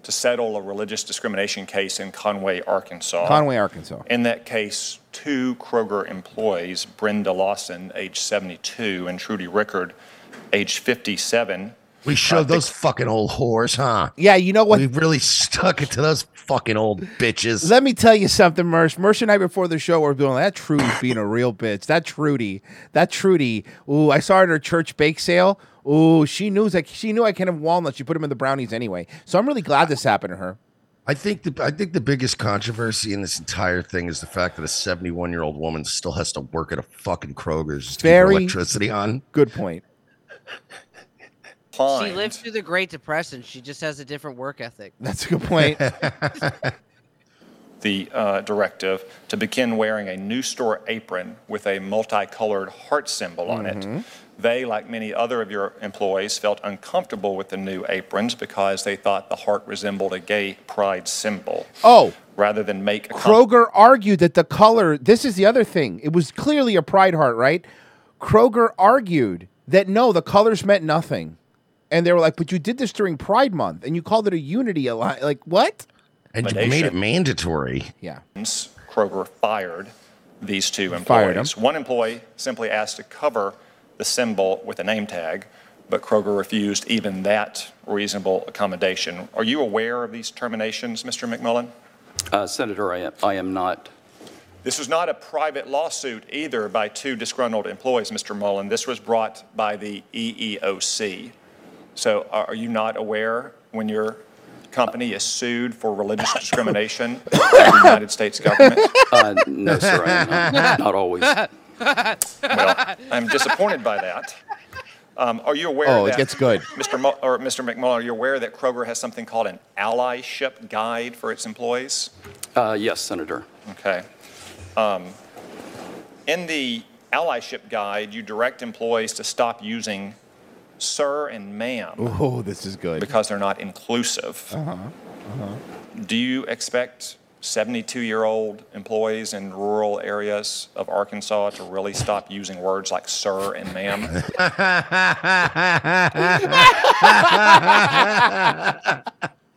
to settle a religious discrimination case in Conway, Arkansas. Conway, Arkansas. In that case, two Kroger employees, Brenda Lawson, age seventy-two, and Trudy Rickard, age fifty-seven. We showed uh, those the- fucking old whores, huh? Yeah, you know what? We really stuck it to those fucking old bitches. Let me tell you something, Mersh. Mersh and I, before the show, were doing that Trudy's being a real bitch. That Trudy. That Trudy. Ooh, I saw her at her church bake sale. Oh, she knew like she knew I can't have walnuts. She put them in the brownies anyway. So I'm really glad this happened to her. I think the I think the biggest controversy in this entire thing is the fact that a seventy-one-year-old woman still has to work at a fucking Kroger's to Very keep electricity on. Good point. Fine. She lived through the Great Depression. She just has a different work ethic. That's a good point. the uh, directive to begin wearing a new store apron with a multicolored heart symbol on mm-hmm. it. They, like many other of your employees, felt uncomfortable with the new aprons because they thought the heart resembled a gay pride symbol. Oh. Rather than make a Kroger argued that the color, this is the other thing. It was clearly a pride heart, right? Kroger argued that, no, the colors meant nothing. And they were like, but you did this during Pride Month, and you called it a unity alliance. Like, what? And you made it mandatory. Yeah. Kroger fired these two employees. Fired them. One employee simply asked to cover the symbol with a name tag, but Kroger refused even that reasonable accommodation. Are you aware of these terminations, Mister McMillan? Uh, Senator, I am, I am not. This was not a private lawsuit either by two disgruntled employees, Mister Mullen. This was brought by the E E O C. So are you not aware when your company is sued for religious discrimination by the United States government? Uh, no, sir, I am not. Not always. Well, I'm disappointed by that. Um, are you aware oh, that, it gets good. Mister Mo- or Mister McMullen, are you aware that Kroger has something called an allyship guide for its employees? Uh, yes, Senator. Okay. Um, in the allyship guide, you direct employees to stop using sir and ma'am. Oh, this is good. Because they're not inclusive. Uh-huh. Uh-huh. Do you expect seventy-two-year-old employees in rural areas of Arkansas to really stop using words like sir and ma'am?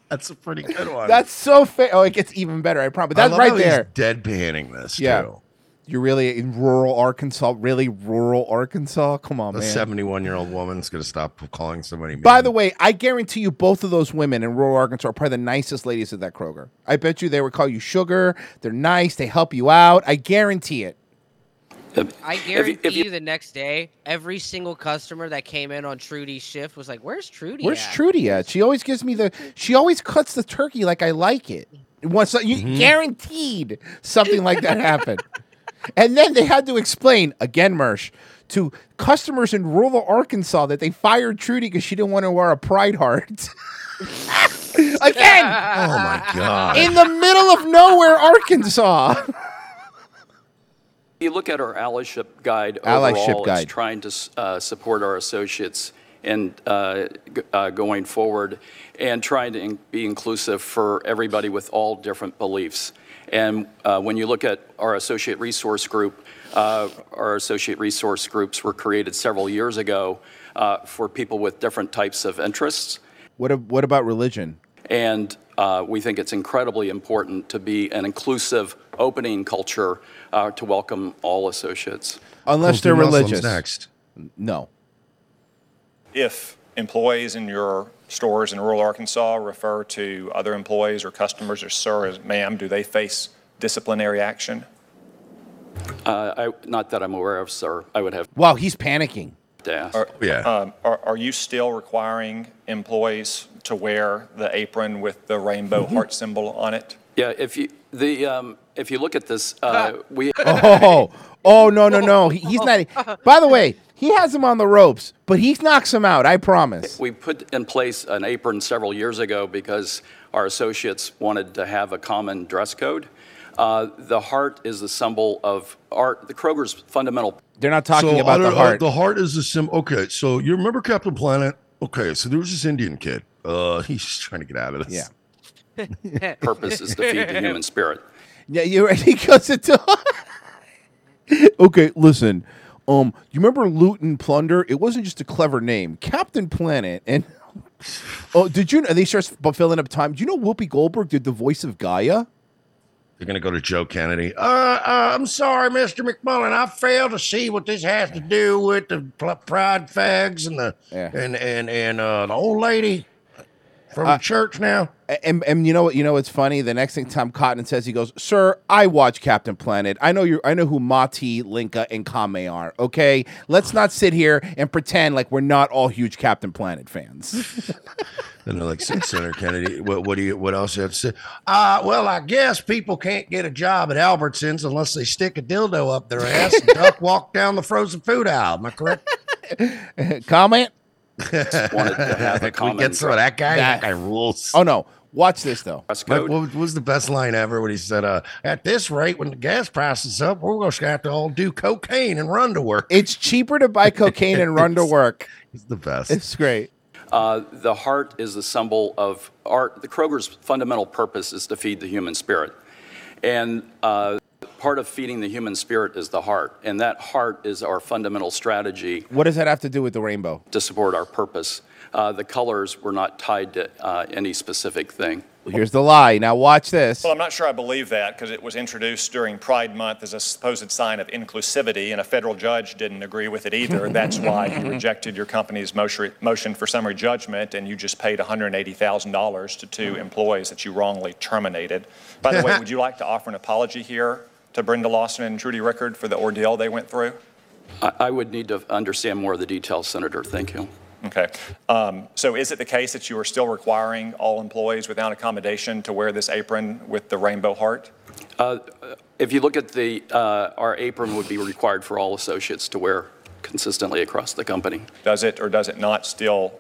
That's a pretty good one. That's so fair. Oh, it gets even better, I promise. That's I love right how there. He's deadpanning this, yeah. too. You're really in rural Arkansas? Really rural Arkansas? Come on, the man. A seventy-one-year-old woman's going to stop calling somebody man. By the way, I guarantee you both of those women in rural Arkansas are probably the nicest ladies at that Kroger. I bet you they would call you sugar. They're nice. They help you out. I guarantee it. I guarantee if you, if you the next day, every single customer that came in on Trudy's shift was like, where's Trudy Where's at? Trudy at? She always gives me the... She always cuts the turkey like I like it. Once, you mm-hmm. guaranteed something like that happened. And then they had to explain, again, Mersh, to customers in rural Arkansas that they fired Trudy because she didn't want to wear a pride heart. Again! Oh, my God. In the middle of nowhere, Arkansas. You look at our allyship guide overall, allyship guide. It's trying to uh, support our associates and uh, g- uh, going forward and trying to in- be inclusive for everybody with all different beliefs. And uh, when you look at our associate resource group, uh, our associate resource groups were created several years ago uh, for people with different types of interests. What, a, what about religion? And uh, we think it's incredibly important to be an inclusive, opening culture uh, to welcome all associates. Unless they're religious. Next. No. If employees in your stores in rural Arkansas refer to other employees or customers or sir as ma'am, do they face disciplinary action? Uh, I, not that I'm aware of, sir. I would have. Wow, he's panicking. Are, yeah. Um, are, are you still requiring employees to wear the apron with the rainbow mm-hmm. heart symbol on it? Yeah. If you the um, if you look at this, uh, we. Oh, oh no no no! He, he's not. By the way. He has him on the ropes, but he knocks him out, I promise. We put in place an apron several years ago because our associates wanted to have a common dress code. Uh, the heart is the symbol of art. The Kroger's fundamental. They're not talking so about the heart. Uh, the heart is the symbol. Okay, so you remember Captain Planet? Okay, so there was this Indian kid. Uh, he's just trying to get out of this. Yeah. Purpose is to feed the human spirit. Yeah, you're right. He goes into... Okay, listen. Um, you remember Loot and Plunder? It wasn't just a clever name. Captain Planet and oh, did you know they start filling up time? Do you know Whoopi Goldberg did the voice of Gaia? They're gonna go to Joe Kennedy. Uh, uh I'm sorry, Mister McMullen. I fail to see what this has to do with the pl- pride fags and the yeah. and and and uh, the old lady from uh, church now. And and you know what? You know what's funny? The next thing Tom Cotton says, he goes, "Sir, I watch Captain Planet. I know you. I know who Mati, Linka, and Kame are. Okay, let's not sit here and pretend like we're not all huge Captain Planet fans." And they're like, "Senator Kennedy, what, what do you? What else do you have to say?" Uh, well, I guess people can't get a job at Albertsons unless they stick a dildo up their ass and duck walk down the frozen food aisle. Am I correct? Comment. wanted to have a comment. Get some of that guy. That guy rules. Oh no. Watch this, though. Like, what was the best line ever when he said, uh, at this rate, when the gas price is up, we're going to have to all do cocaine and run to work. It's cheaper to buy cocaine and run to work. It's the best. It's great. Uh, the heart is the symbol of art. The Kroger's fundamental purpose is to feed the human spirit. And uh, part of feeding the human spirit is the heart. And that heart is our fundamental strategy. What does that have to do with the rainbow? To support our purpose. Uh, the colors were not tied to uh, any specific thing. Here's the lie. Now watch this. Well, I'm not sure I believe that because it was introduced during Pride Month as a supposed sign of inclusivity, and a federal judge didn't agree with it either. That's why he rejected your company's motion for summary judgment, and you just paid one hundred eighty thousand dollars to two employees that you wrongly terminated. By the way, would you like to offer an apology here to Brenda Lawson and Trudy Rickard for the ordeal they went through? I, I would need to understand more of the details, Senator. Thank you. Okay. Um, so is it the case that you are still requiring all employees without accommodation to wear this apron with the rainbow heart? Uh, if you look at the, uh, our apron would be required for all associates to wear consistently across the company. Does it or does it not still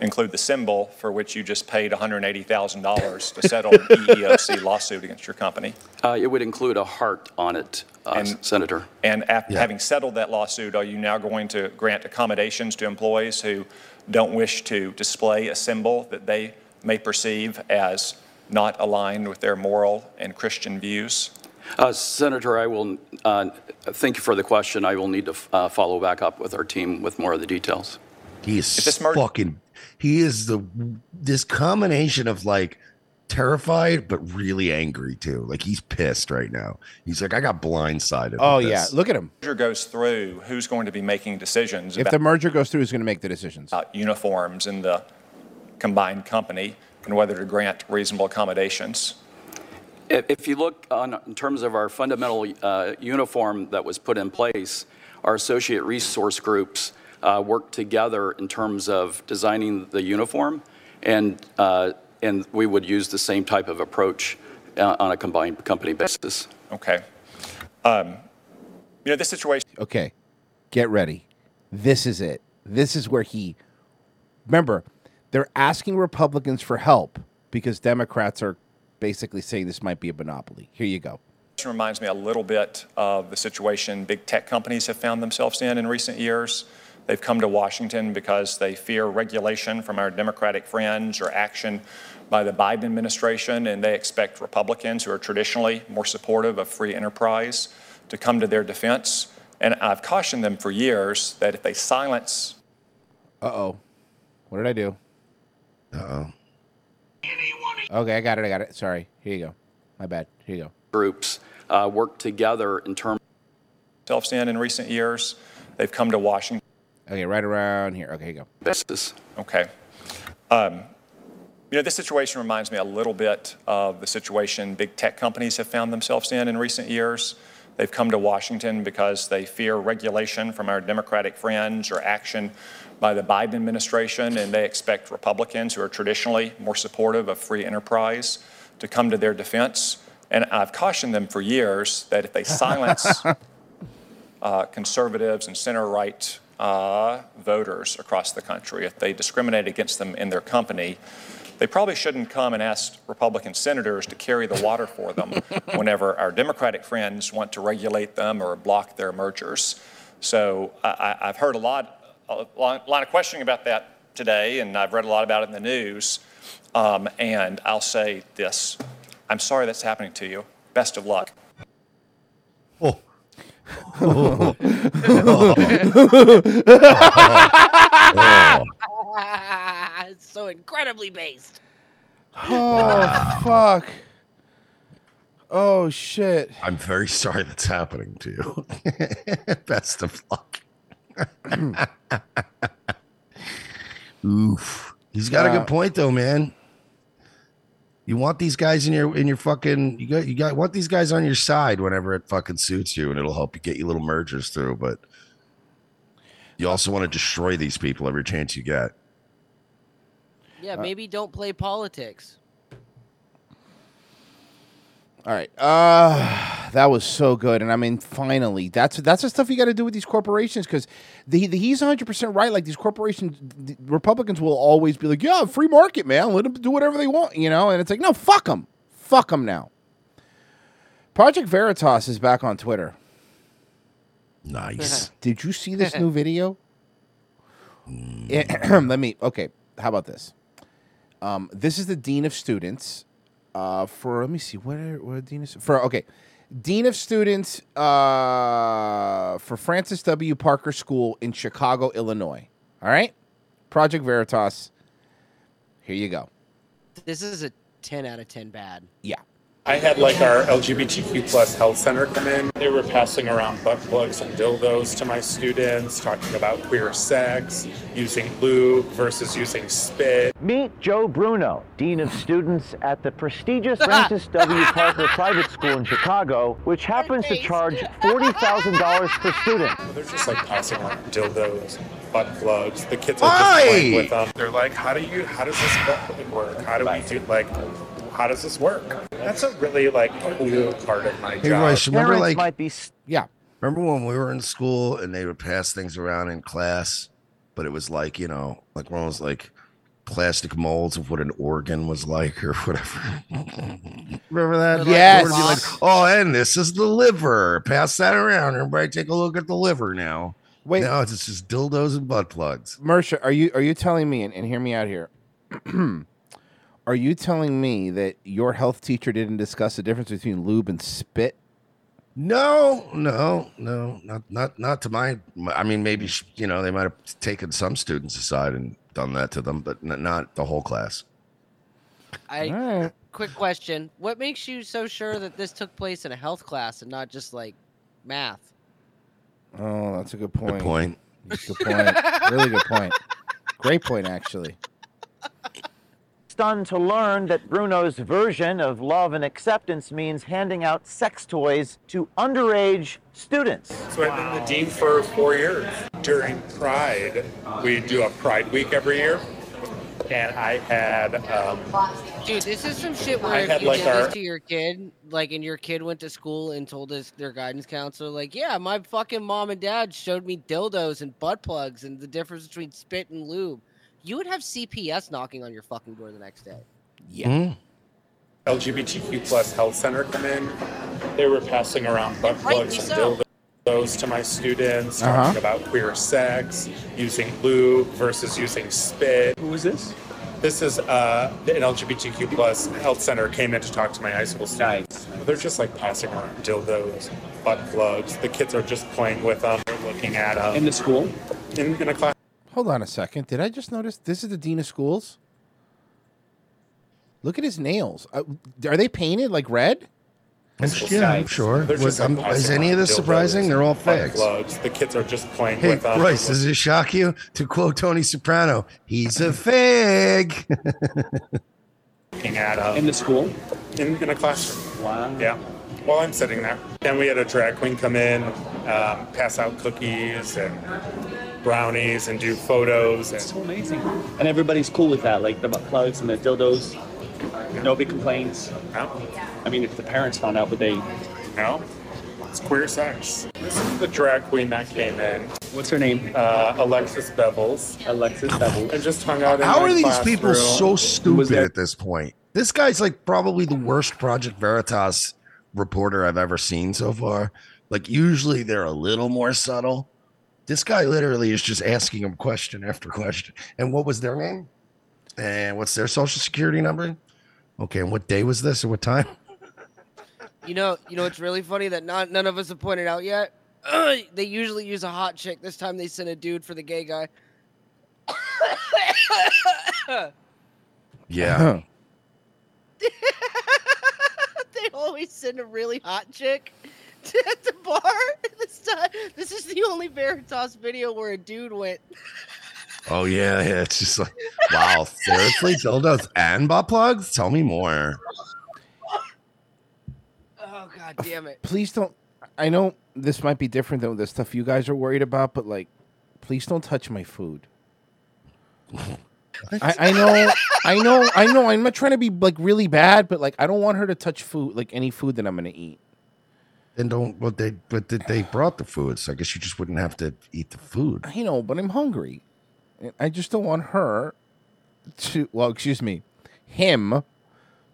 include the symbol for which you just paid one hundred eighty thousand dollars to settle an E E O C lawsuit against your company? Uh, it would include a heart on it, uh, and, Senator. And after yeah. having settled that lawsuit, are you now going to grant accommodations to employees who don't wish to display a symbol that they may perceive as not aligned with their moral and Christian views? Uh, Senator, I will uh, thank you for the question. I will need to f- uh, follow back up with our team with more of the details. He is smart- fucking... He is the this combination of like terrified but really angry too. Like he's pissed right now. He's like, I got blindsided. Oh yeah, look at him. Merger goes through. Who's going to be making decisions? If about the merger goes through, who's going to make the decisions? About uniforms in the combined company and whether to grant reasonable accommodations. If you look on in terms of our fundamental uh, uniform that was put in place, our associate resource groups. Uh, work together in terms of designing the uniform, and uh, and we would use the same type of approach uh, on a combined company basis. Okay. Um, you know, this situation... Okay, get ready. This is it. This is where he... Remember, they're asking Republicans for help because Democrats are basically saying this might be a monopoly. Here you go. This reminds me a little bit of the situation big tech companies have found themselves in in recent years. They've come to Washington because they fear regulation from our Democratic friends or action by the Biden administration, and they expect Republicans, who are traditionally more supportive of free enterprise, to come to their defense. And I've cautioned them for years that if they silence... Uh-oh. What did I do? Uh-oh. Okay, I got it, I got it. Sorry. Here you go. My bad. Here you go. ...groups uh, work together in terms... ...in in recent years. They've come to Washington... Okay, right around here. Okay, here you go. Okay. Um, you know, this situation reminds me a little bit of the situation big tech companies have found themselves in in recent years. They've come to Washington because they fear regulation from our Democratic friends or action by the Biden administration, and they expect Republicans, who are traditionally more supportive of free enterprise, to come to their defense. And I've cautioned them for years that if they silence uh, conservatives and center-right Uh, voters across the country, if they discriminate against them in their company, they probably shouldn't come and ask Republican senators to carry the water for them whenever our Democratic friends want to regulate them or block their mergers. So I, I've heard a lot, a lot of questioning about that today, and I've read a lot about it in the news. Um, and I'll say this. I'm sorry that's happening to you. Best of luck. Oh. Oh. Oh. Oh. Oh. It's so incredibly based. Oh, fuck. Oh, shit. I'm very sorry that's happening to you. Best of luck. Oof. He's got yeah. a good point, though, man. You want these guys in your in your fucking you got you got want these guys on your side whenever it fucking suits you, and it'll help you get your little mergers through. But you also want to destroy these people every chance you get. Yeah, maybe uh, don't play politics. All right, uh, That was so good. And I mean, finally, that's that's the stuff you got to do with these corporations, because the, the, he's one hundred percent right. Like, these corporations, the Republicans will always be like, yeah, free market, man. Let them do whatever they want, you know? And it's like, no, fuck them. Fuck them now. Project Veritas is back on Twitter. Nice. Did you see this new video? Let me, okay, how about this? Um, this is the dean of students uh, for, let me see, what are, what are dean of, for, okay, dean of students uh, for Francis W. Parker School in Chicago, Illinois. All right? Project Veritas. Here you go. This is a ten out of ten bad. Yeah. I had like our L G B T Q plus health center come in. They were passing around butt plugs and dildos to my students, talking about queer sex, using lube versus using spit. Meet Joe Bruno, Dean of Students at the prestigious Francis W. Parker Private School in Chicago, which happens to charge forty thousand dollars per student. They're just like passing around dildos, butt plugs. The kids are just playing with them. They're like, how do you, how does this butt plug work? How do we do, like... How does this work? That's a really like cool part of my job. Hey, Royce, remember, like, might be st- yeah. Remember when we were in school and they would pass things around in class, but it was like, you know, like one of those like plastic molds of what an organ was like or whatever. Remember that? Yes. It would be like, oh, and this is the liver. Pass that around. Everybody take a look at the liver now. Wait, no, it's just dildos and butt plugs. Mersha, are you are you telling me, and, and hear me out here? Are you telling me that your health teacher didn't discuss the difference between lube and spit? No, no, no, not not not to my. I mean, maybe, you know, they might have taken some students aside and done that to them, but not the whole class. I right. Quick question: what makes you so sure that this took place in a health class and not just like math? Oh, that's a good point. Good point. Good point. Really good point. Great point, actually. Stunned to learn that Bruno's version of love and acceptance means handing out sex toys to underage students. So I've been the dean for four years. During Pride, we do a Pride Week every year, and I had... Um, Dude, this is some shit where I if you like did our... this to your kid, like, and your kid went to school and told his, their guidance counselor, like, yeah, my fucking mom and dad showed me dildos and butt plugs and the difference between spit and lube. You would have C P S knocking on your fucking door the next day. Yeah. Mm. L G B T Q plus health center come in. They were passing around butt plugs and so. dildos to my students, uh-huh. talking about queer sex, using lube versus using spit. Who is this? This is uh, an L G B T Q plus health center came in to talk to my high school students. Nice. They're just like passing around dildos, butt plugs. The kids are just playing with them. They're looking at them. In the school? In, in a class. Hold on a second. Did I just notice this is the dean of schools? Look at his nails. Uh, are they painted like red? Yeah, I'm sure. Was, like, um, is any of this surprising? They're all fags. The kids are just playing hey, with us. Hey, Royce, does it shock you? To quote Tony Soprano, he's a fag. In the school? In, in a classroom. Wow. Yeah. While I'm sitting there. And we had a drag queen come in, um, pass out cookies and brownies and do photos. It's so amazing. And everybody's cool with that, like the butt plugs and the dildos. Nobody complains. No. I mean, if the parents found out, would they? No. It's queer sex. This is the drag queen that came in. What's her name? Uh, Alexis Bevels. Alexis Bevels. And just hung out in How are these people so stupid at this point? This guy's like probably the worst Project Veritas reporter I've ever seen so far. Like, usually they're a little more subtle. This guy literally is just asking him question after question. And what was their name? And what's their social security number? Okay, and what day was this and what time? You know, you know, it's really funny that not none of us have pointed out yet. Uh, they usually use a hot chick. This time they sent a dude for the gay guy. Yeah. They always send a really hot chick. At the bar, this time, this is the only Veritas video where a dude went. Oh yeah, yeah. It's just like, wow, seriously, dildos and butt plugs. Tell me more. Oh god damn it! Please don't. I know this might be different than the stuff you guys are worried about, but like, please don't touch my food. I, I know, I know, I know. I'm not trying to be like really bad, but like, I don't want her to touch food, like any food that I'm gonna eat. Then don't. Well, they but they brought the food, so I guess you just wouldn't have to eat the food. I know, but I'm hungry. I just don't want her to. Well, excuse me, him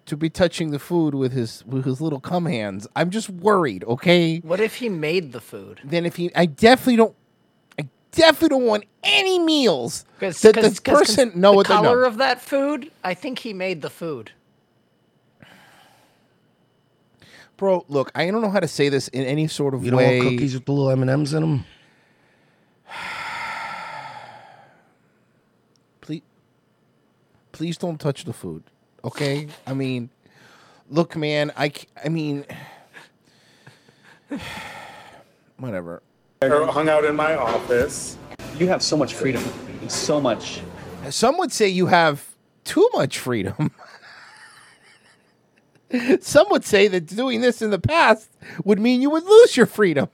to be touching the food with his with his little cum hands. I'm just worried. Okay. What if he made the food? Then if he, I definitely don't. I definitely don't want any meals. Because the person cons- know the what color of that food. I think he made the food. Bro, look, I don't know how to say this in any sort of way. You don't way. want cookies with the little M and M's in them? please, please don't touch the food, okay? I mean, look, man, I, I mean, whatever. I hung out in my office. You have so much freedom, so much. Some would say you have too much freedom. Some would say that doing this in the past would mean you would lose your freedom.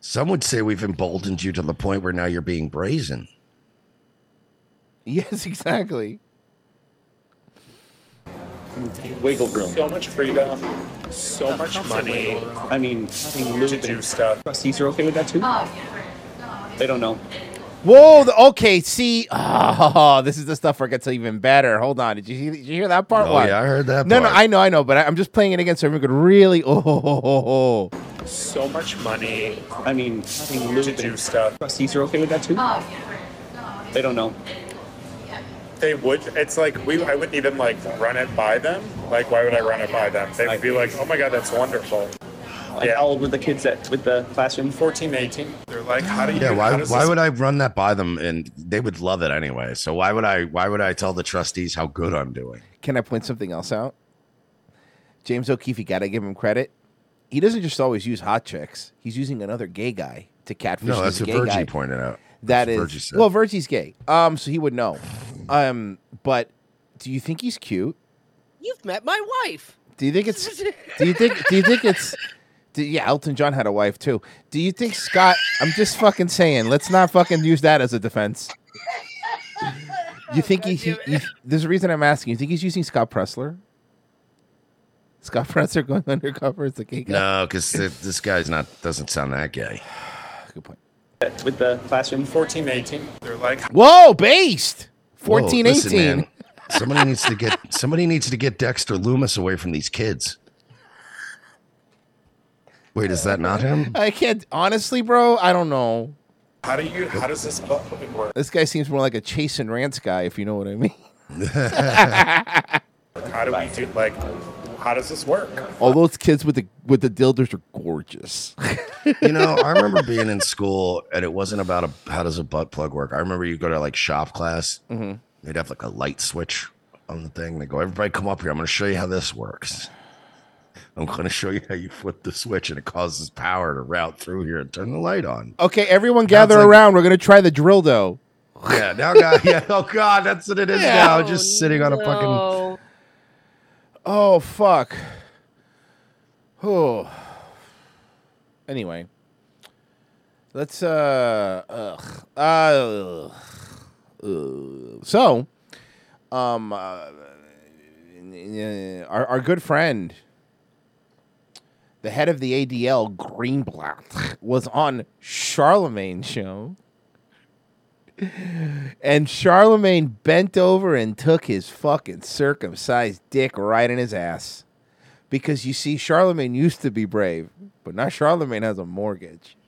Some would say we've emboldened you to the point where now you're being brazen. Yes, exactly. Wiggle room. So much freedom. So much money. I mean, to do stuff. Trustees are okay with that too? They don't know. Whoa, the, okay, see, oh, this is the stuff where it gets even better. Hold on, did you, did you hear that part? Oh, what? Yeah, I heard that no, part. No, no, I know, I know, but I, I'm just playing it again so everyone could really, oh, oh, oh, oh. So much money. I mean, to do stuff. Trustees are okay with that, too? Oh, yeah. They don't know. They would, it's like, we. I wouldn't even, like, run it by them. Like, why would I run it by them? They'd like, be like, oh, my God, that's wonderful. Like yeah. How old were the kids at with the classroom? fourteen, eighteen They're like, how do you? Yeah, why, why would I run that by them? And they would love it anyway. So why would I? Why would I tell the trustees how good I'm doing? Can I point something else out? James O'Keefe, you gotta give him credit. He doesn't just always use hot chicks. He's using another gay guy to catfish. No, that's what Virgie pointed out. That is well, Virgie's gay. Um, so he would know. Um, but do you think he's cute? You've met my wife. Do you think it's? do you think? Do you think it's? Yeah, Elton John had a wife, too. Do you think Scott... I'm just fucking saying. Let's not fucking use that as a defense. You think he... he, he there's a reason I'm asking. You think he's using Scott Pressler? Scott Pressler going undercover as the gay guy? No, because this guy's not... doesn't sound that gay. Good point. With the classroom, fourteen, eighteen They're like... Whoa, based! fourteen, Whoa, listen, eighteen. Man, somebody needs to get... Somebody needs to get Dexter Loomis away from these kids. Wait, is that not him? I can't. Honestly, bro, I don't know. How do you? How does this work? This guy seems more like a Chase and Rants guy, if you know what I mean. How do we do? Like, how does this work? All those kids with the with the dilders are gorgeous. You know, I remember being in school, and it wasn't about a how does a butt plug work. I remember you go to like shop class. Mm-hmm. They'd have like a light switch on the thing. They go, everybody, come up here. I'm going to show you how this works. I'm going to show you how you flip the switch and it causes power to route through here and turn the light on. Okay, everyone gather like, around. We're going to try the drill dough. Yeah, now, God, yeah, oh, God, that's what it is yeah. now. Just sitting on a fucking... Oh, fuck. Oh. Anyway. Let's, uh... Ugh. Uh, ugh. So, um, uh, our, our good friend... The head of the A D L, Greenblatt, was on Charlemagne's show. And Charlemagne bent over and took his fucking circumcised dick right in his ass. Because, you see, Charlemagne used to be brave, but now Charlemagne has a mortgage.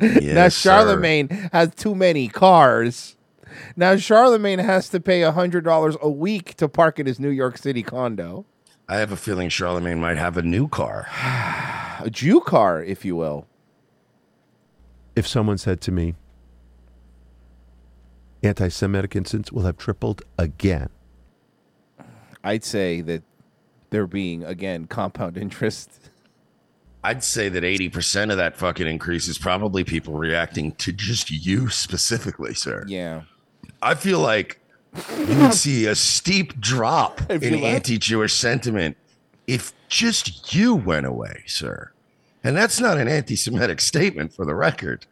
Yes, now Charlemagne sir. has too many cars. Now Charlemagne has to pay one hundred dollars a week to park in his New York City condo. I have a feeling Charlemagne might have a new car. A Jew car, if you will. If someone said to me, anti-Semitic incidents will have tripled again. I'd say that there being, again, compound interest. I'd say that eighty percent of that fucking increase is probably people reacting to just you specifically, sir. Yeah. I feel like... You would see a steep drop in like- anti-Jewish sentiment if just you went away, sir. And that's not an anti-Semitic statement, for the record.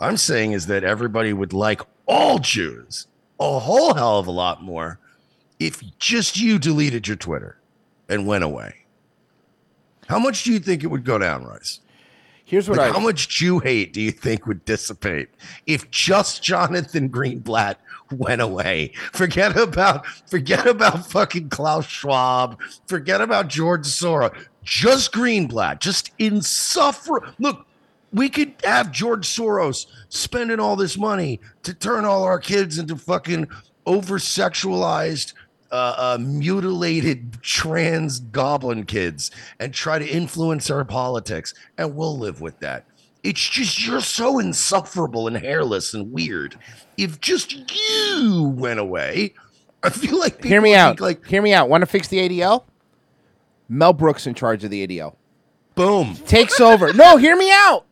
I'm saying is that everybody would like all Jews a whole hell of a lot more if just you deleted your Twitter and went away. How much do you think it would go down, Rice? Here's what like I. How much Jew hate do you think would dissipate if just Jonathan Greenblatt went away? Forget about forget about fucking Klaus Schwab. Forget about George Soros. Just Greenblatt. Just insufferable. Look, we could have George Soros spending all this money to turn all our kids into fucking over-sexualized, uh, uh, mutilated trans goblin kids and try to influence our politics, and we'll live with that. It's just you're so insufferable and hairless and weird. If just you went away, I feel like people hear me out. Like, hear me out. Want to fix the A D L? Mel Brooks in charge of the A D L. Boom. Takes over. No, hear me out.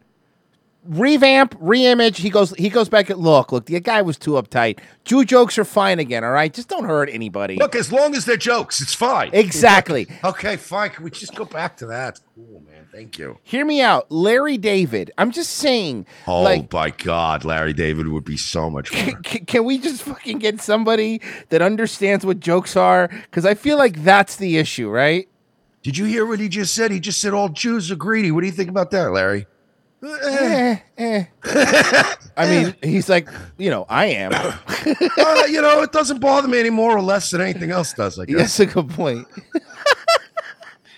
Revamp, reimage. He goes. He goes back. At, look, look. The guy was too uptight. Jew jokes are fine again. All right, just don't hurt anybody. Look, as long as they're jokes, it's fine. Exactly. Okay, fine. Can we just go back to that? Cool, man. Thank you. Hear me out, Larry David. I'm just saying. Oh like, my God, Larry David would be so much better. Can, can, can we just fucking get somebody that understands what jokes are? Because I feel like that's the issue, right? Did you hear what he just said? He just said all Jews are greedy. What do you think about that, Larry? Eh, eh. I mean, he's like, you know, I am. uh, you know, it doesn't bother me any more or less than anything else does, I guess. That's a good point.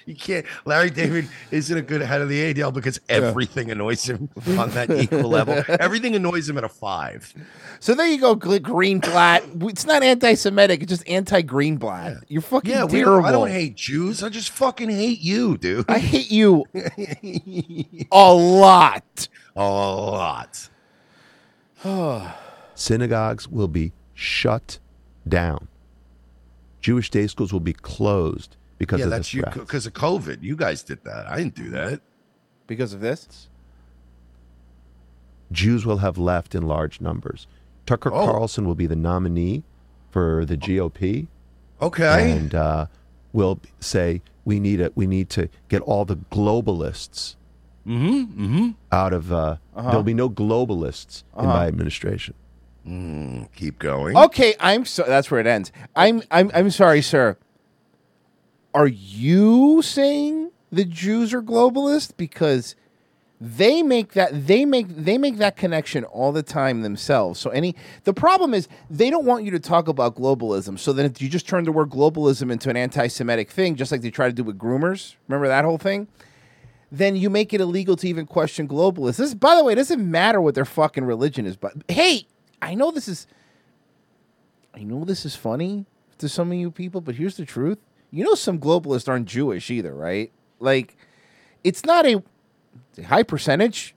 You can't. Larry David isn't a good head of the A D L because everything yeah. annoys him on that equal level. Everything annoys him at a five. So there you go, Greenblatt. It's not anti-Semitic. It's just anti-Greenblatt. Yeah. You're fucking yeah, terrible. We, I don't hate Jews. I just fucking hate you, dude. I hate you a lot. A lot. Synagogues will be shut down. Jewish day schools will be closed. Because yeah, of that's you because of COVID. You guys did that. I didn't do that. Because of this? Jews will have left in large numbers. Tucker oh. Carlson will be the nominee for the G O P. Okay. And uh, will say we need a we need to get all the globalists mm-hmm, mm-hmm. out of uh, uh-huh. there'll be no globalists uh-huh. in my administration. Mm, keep going. Okay, I'm so that's where it ends. I'm I'm I'm sorry, sir. Are you saying the Jews are globalist? Because they make that they make they make that connection all the time themselves. So any the problem is they don't want you to talk about globalism. So then if you just turn the word globalism into an anti-Semitic thing, just like they try to do with groomers. Remember that whole thing? Then you make it illegal to even question globalists. This, by the way, it doesn't matter what their fucking religion is. But hey, I know this is I know this is funny to some of you people, but here's the truth. You know some globalists aren't Jewish either, right? Like, it's not a high percentage,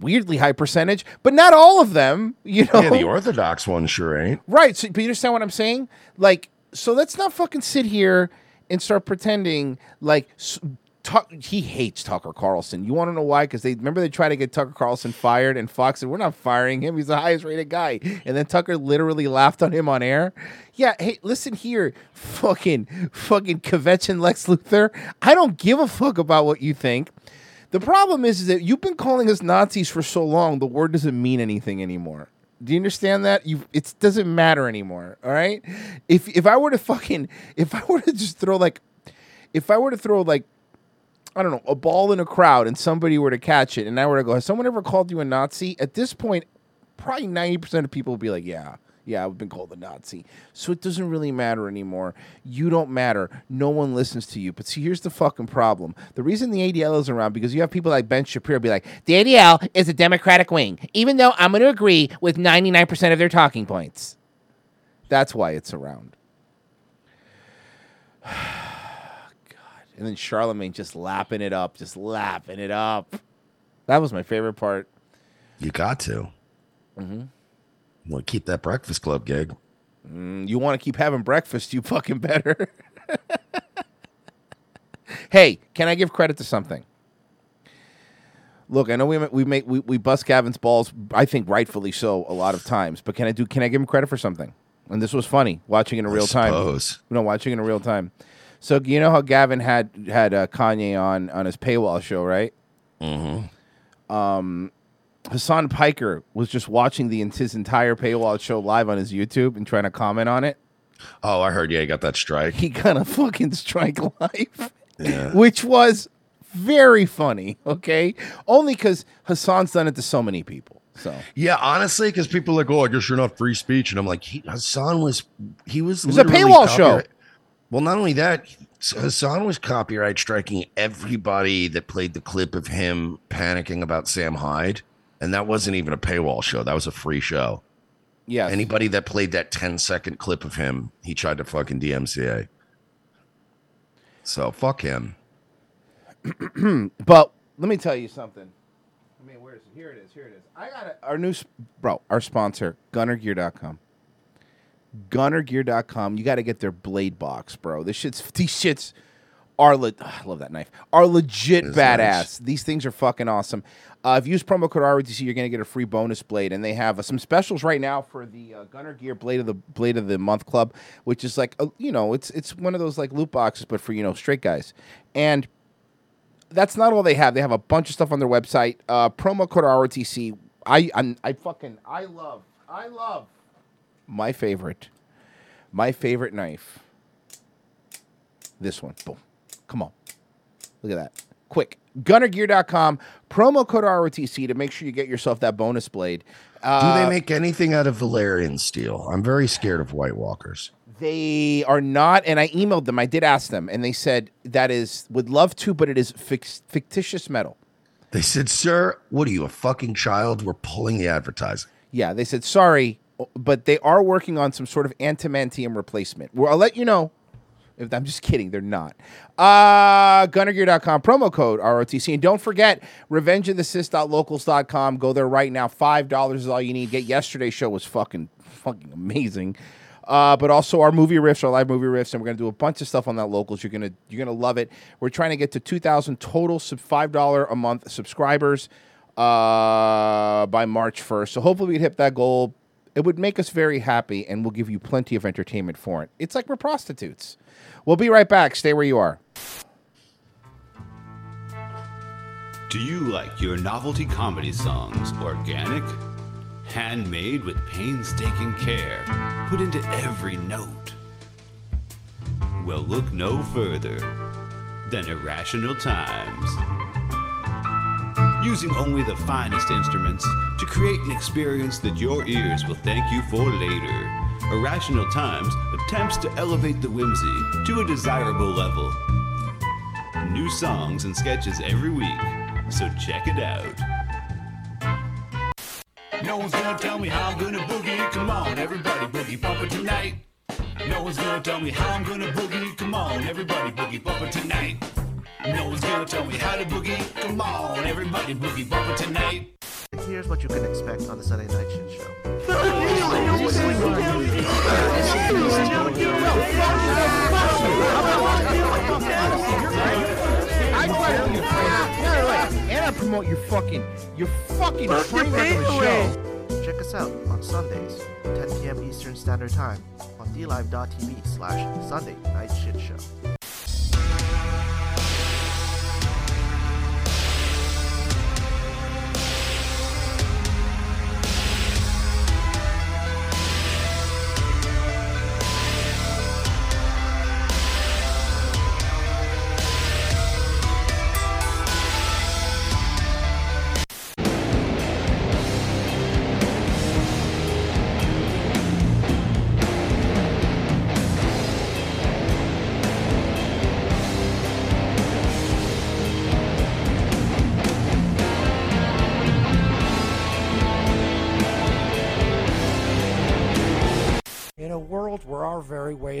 weirdly high percentage, but not all of them, you know? Yeah, the Orthodox one sure ain't. Right, so, but you understand what I'm saying? Like, so let's not fucking sit here and start pretending like... Tuck, he hates Tucker Carlson. You want to know why? Because they remember they tried to get Tucker Carlson fired, and Fox said, we're not firing him. He's the highest rated guy. And then Tucker literally laughed on him on air. Yeah, hey, listen here, fucking, fucking Kvetchen Lex Luthor. I don't give a fuck about what you think. The problem is, is that you've been calling us Nazis for so long, the word doesn't mean anything anymore. Do you understand that? You, it doesn't matter anymore, all right? If if I were to fucking, if I were to just throw like, if I were to throw like, I don't know, a ball in a crowd and somebody were to catch it and I were to go, has someone ever called you a Nazi? At this point, probably ninety percent of people will be like, yeah, yeah, I've been called a Nazi. So it doesn't really matter anymore. You don't matter. No one listens to you. But see, here's the fucking problem. The reason the A D L is around, because you have people like Ben Shapiro be like, the A D L is a Democratic wing, even though I'm going to agree with ninety-nine percent of their talking points. That's why it's around. And then Charlemagne just lapping it up, just lapping it up. That was my favorite part. You got to. Mm-hmm. You want to keep that Breakfast Club gig. Mm, you want to keep having breakfast, you fucking better. Hey, can I give credit to something? Look, I know we we make we, we bust Gavin's balls, I think rightfully so, a lot of times. But can I do? Can I give him credit for something? And this was funny, watching it in I real suppose. time. No, watching it in real time. So you know how Gavin had had uh, Kanye on, on his paywall show, right? Mm-hmm. Um, Hassan Piker was just watching the his entire paywall show live on his YouTube and trying to comment on it. Oh, I heard. Yeah, he got that strike. He got a fucking strike live, yeah. Which was Very funny, okay? Only because Hassan's done it to so many people. So yeah, honestly, because people are like, oh, I guess you're not free speech. And I'm like, he, Hassan was, he was, it was a paywall show. Well, not only that, Hassan was copyright striking everybody that played the clip of him panicking about Sam Hyde. And that wasn't even a paywall show. That was a free show. Yeah. Anybody that played that ten second clip of him, he tried to fucking D M C A. So fuck him. But let me tell you something. I mean, where is it? Here it is. Here it is. I got a, our new bro, our sponsor, Gunner Gear dot com. Gunner Gear dot com. You got to get their blade box, bro. This shit's these shits are le- oh, I love that knife. Are legit it's badass. Nice. These things are fucking awesome. Uh, if you use promo code R W T C, you're gonna get a free bonus blade, and they have uh, some specials right now for the uh, Gunner Gear Blade of the Blade of the Month Club, which is like uh, you know, it's it's one of those like loot boxes, but for you know straight guys. And that's not all they have. They have a bunch of stuff on their website. Uh, promo code R O T C. I I'm, I fucking I love I love my favorite my favorite knife. This one. Boom. Come on. Look at that. Quick. Gunner Gear dot com. Promo code R O T C to make sure you get yourself that bonus blade. Uh, Do they make anything out of Valerian steel? I'm very scared of White Walkers. They are not, and I emailed them. I did ask them, and they said that is would love to, but it is fix, fictitious metal. They said, "Sir, what are you, a fucking child? We're pulling the advertising." Yeah, they said, "Sorry, but they are working on some sort of antimantium replacement." Well, I'll let you know. If I'm just kidding, they're not. Uh, Gunner Gear dot com, promo code R O T C. And don't forget, revenge of the sis dot locals dot com. Go there right now. five dollars is all you need. Get yesterday's show was fucking fucking amazing. Uh, but also our movie riffs, our live movie riffs, and we're gonna do a bunch of stuff on that locals. You're gonna you're gonna love it. We're trying to get to two thousand total sub five dollars a month subscribers uh, by March first. So hopefully we can hit that goal. It would make us very happy, and we'll give you plenty of entertainment for it. It's like we're prostitutes. We'll be right back. Stay where you are. Do you like your novelty comedy songs organic? Handmade with painstaking care, put into every note. Well, look no further than Irrational Times. Using only the finest instruments to create an experience that your ears will thank you for later. Irrational Times attempts to elevate the whimsy to a desirable level. New songs and sketches every week, so check it out. No one's gonna tell me how I'm gonna boogie, come on, everybody boogie bumper tonight. No one's gonna tell me how I'm gonna boogie, come on, everybody boogie bumper tonight. No one's gonna tell me how to boogie. Come on, everybody boogie bumper tonight. Here's what you can expect on the Sunday Night Shit Show. And I promote your fucking, your fucking train wreck of a show. Check us out on Sundays, ten p.m. Eastern Standard Time, on d live dot t v slash Sunday Night Shit Show. Very way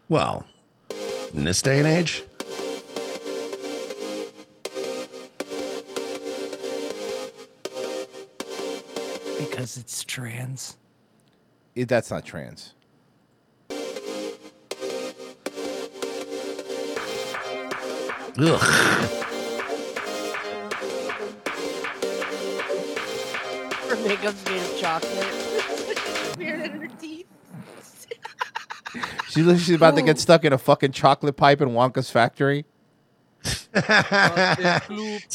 Well, in this day and age. Because it's trans. It, that's not trans. Ugh. Her makeup's made of chocolate. Smeared in her teeth. She looks. She's about to get stuck in a fucking chocolate pipe in Wonka's factory. Here's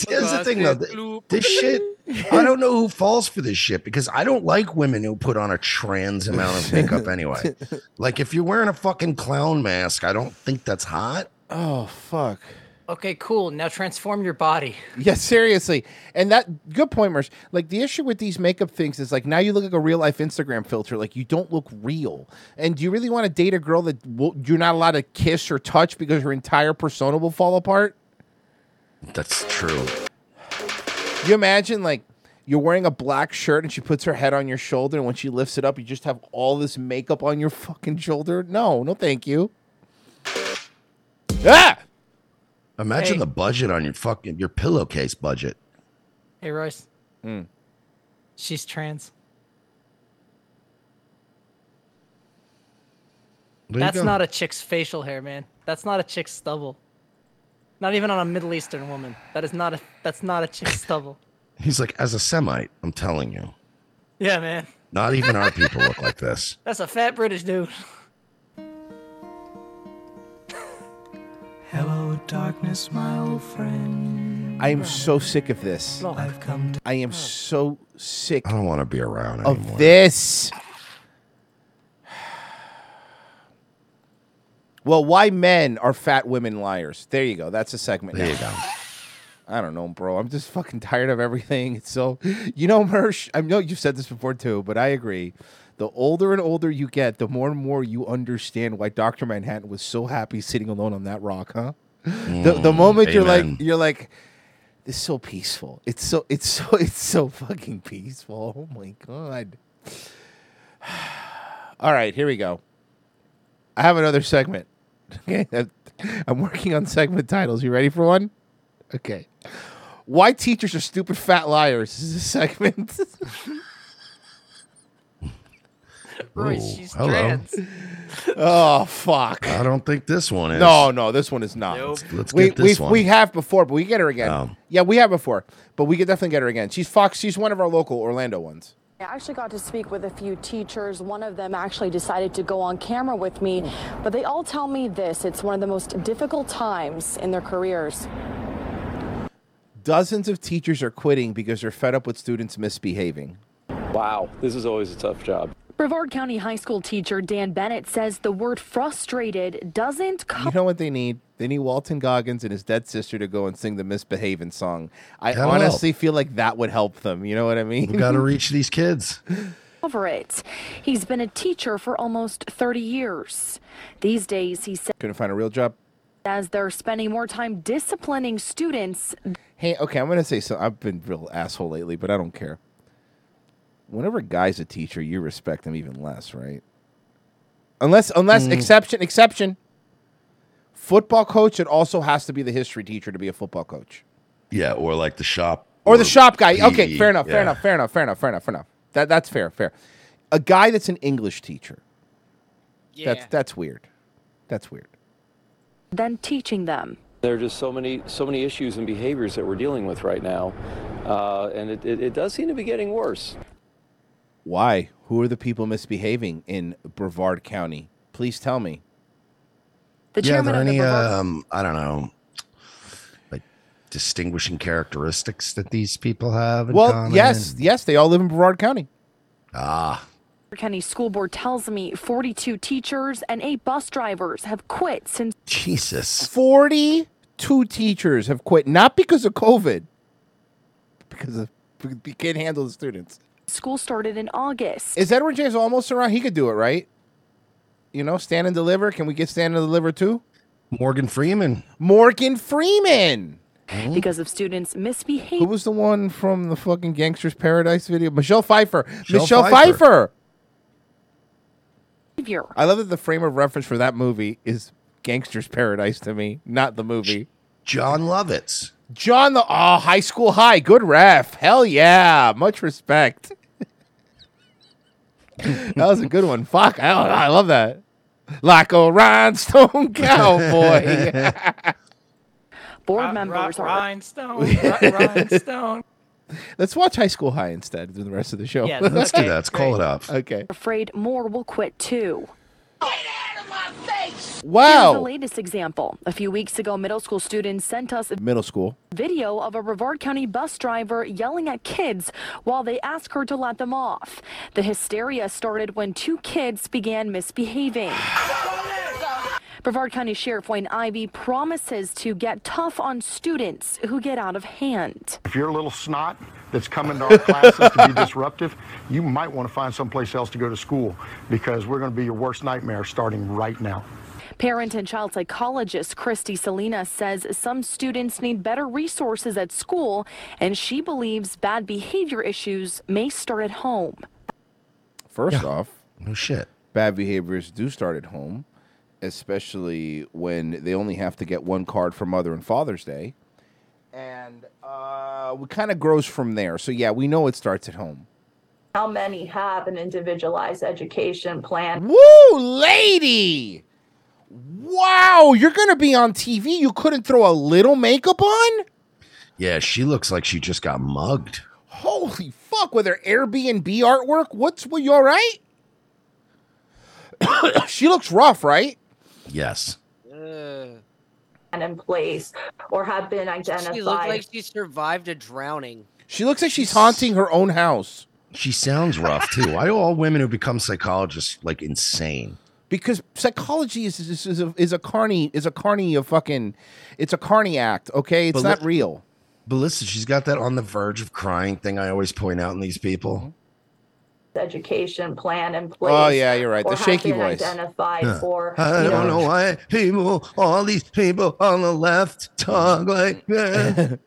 the thing, though. This shit, I don't know who falls for this shit, because I don't like women who put on a trans amount of makeup anyway. Like, if you're wearing a fucking clown mask, I don't think that's hot. Oh, fuck. Okay, cool. Now transform your body. Yeah, seriously. And that, good point, Mersh. Like, the issue with these makeup things is, like, now you look like a real-life Instagram filter. Like, you don't look real. And do you really want to date a girl that will, you're not allowed to kiss or touch because her entire persona will fall apart? That's true. You imagine, like, you're wearing a black shirt and she puts her head on your shoulder, and when she lifts it up, you just have all this makeup on your fucking shoulder? No, no thank you. Ah! Imagine hey. the budget on your fucking your pillowcase budget. Hey, Royce. Mm. She's trans. There That's not a chick's facial hair, man. That's not a chick's stubble. Not even on a Middle Eastern woman. That is not a. That's not a chick's stubble. He's like, as a Semite, I'm telling you. Yeah, man. Not even our people look like this. That's a fat British dude. Hello, darkness, my old friend. I am so sick of this. I've come to I am so sick. I don't want to be around of anymore. This. Well, why men are fat women liars? There you go. That's a segment. There now. you go. I don't know, bro. I'm just fucking tired of everything. It's so, you know, Mersh. I know you've said this before too, but I agree. The older and older you get, the more and more you understand why Doctor Manhattan was so happy sitting alone on that rock, huh? Mm, the the moment amen. you're like you're like, it's so peaceful. It's so it's so it's so fucking peaceful. Oh my god. All right, here we go. I have another segment. Okay. I'm working on segment titles. You ready for one? Okay. Why teachers are stupid fat liars is a segment. Royce, Ooh, she's hello. trans. Oh, fuck. I don't think this one is. No, no, this one is not. Nope. Let's, let's we, get this one. We have before, but we get her again. Oh. Yeah, we have before, but we could definitely get her again. She's Fox. She's one of our local Orlando ones. I actually got to speak with a few teachers. One of them actually decided to go on camera with me, but they all tell me this. It's one of the most difficult times in their careers. Dozens of teachers are quitting because they're fed up with students misbehaving. Wow, this is always a tough job. Brevard County High School teacher Dan Bennett says the word frustrated doesn't come. You know what they need? They need Walton Goggins and his dead sister to go and sing the Misbehavin' song. I That'll honestly help. feel like that would help them. You know what I mean? We got to reach these kids. Over it. He's been a teacher for almost thirty years. These days, he says. Couldn't find a real job. As they're spending more time disciplining students. Hey, okay, I'm going to say so. I've been real asshole lately, but I don't care. Whenever a guy's a teacher, you respect him even less, right? Unless, unless mm. exception, exception. Football coach, it also has to be the history teacher to be a football coach. Yeah, or like the shop. Or, or the shop guy. P E. Okay, fair enough, yeah. fair enough, fair enough, fair enough, fair enough, fair enough. That That's fair, fair. A guy that's an English teacher. Yeah. That's, that's weird. That's weird. Then teaching them. There are just so many so many issues and behaviors that we're dealing with right now. Uh, and it, it, it does seem to be getting worse. Why? Who are the people misbehaving in Brevard County? Please tell me. The yeah, are there any, the um, I don't know, like distinguishing characteristics that these people have? In well, common? yes, yes, they all live in Brevard County. Ah. Brevard County School Board tells me forty-two teachers and eight bus drivers have quit since. Jesus. forty-two teachers have quit, not because of COVID, because of, we can't handle the students. School started in August. Is Edward James almost around? He could do it, right? You know, stand and deliver. Can we get stand and deliver too? Morgan Freeman. Morgan Freeman. Mm-hmm. Because of students' misbehavior. Who was the one from the fucking Gangster's Paradise video? Michelle Pfeiffer. Michelle, Michelle Pfeiffer. Pfeiffer. I love that the frame of reference for that movie is Gangster's Paradise to me, not the movie. John Lovitz. John the oh, High School High. Good ref. Hell yeah. Much respect. That was a good one. Fuck. I, I love that. Like a rhinestone cowboy. Board rock, members rock, are. Rhinestone. rock, rhinestone. Let's watch High School High instead of the rest of the show. Yeah, Let's okay. do that. Let's Great. call it off. Okay. Afraid more will quit too. Wow. Here's the latest example. A few weeks ago, middle school students sent us a middle school video of a Brevard County bus driver yelling at kids while they asked her to let them off. The hysteria started when two kids began misbehaving. Brevard County Sheriff Wayne Ivey promises to get tough on students who get out of hand. If you're a little snot that's coming to our classes to be disruptive, you might want to find someplace else to go to school, because we're going to be your worst nightmare starting right now. Parent and child psychologist Christy Salinas says some students need better resources at school, and she believes bad behavior issues may start at home. First yeah. off, no shit. Bad behaviors do start at home, especially when they only have to get one card for Mother and Father's Day. And uh, it kind of grows from there. So, yeah, we know it starts at home. How many have an individualized education plan? Woo, lady! Wow, you're going to be on T V. You couldn't throw a little makeup on? Yeah, she looks like she just got mugged. Holy fuck, with her Airbnb artwork? What's, were you all right? She looks rough, right? Yes. Uh, and in place or have been identified. She looks like she survived a drowning. She looks like she's haunting her own house. She sounds rough, too. Why are all women who become psychologists, like, insane? Because psychology is is, is, a, is a carny is a carny of fucking it's a carny act, okay? It's but not li- real. But listen, she's got that on the verge of crying thing I always point out in these people. Education plan in place. Oh yeah, you're right. The shaky voice. Identified huh. for, I don't know. know why people, all these people on the left, talk like that.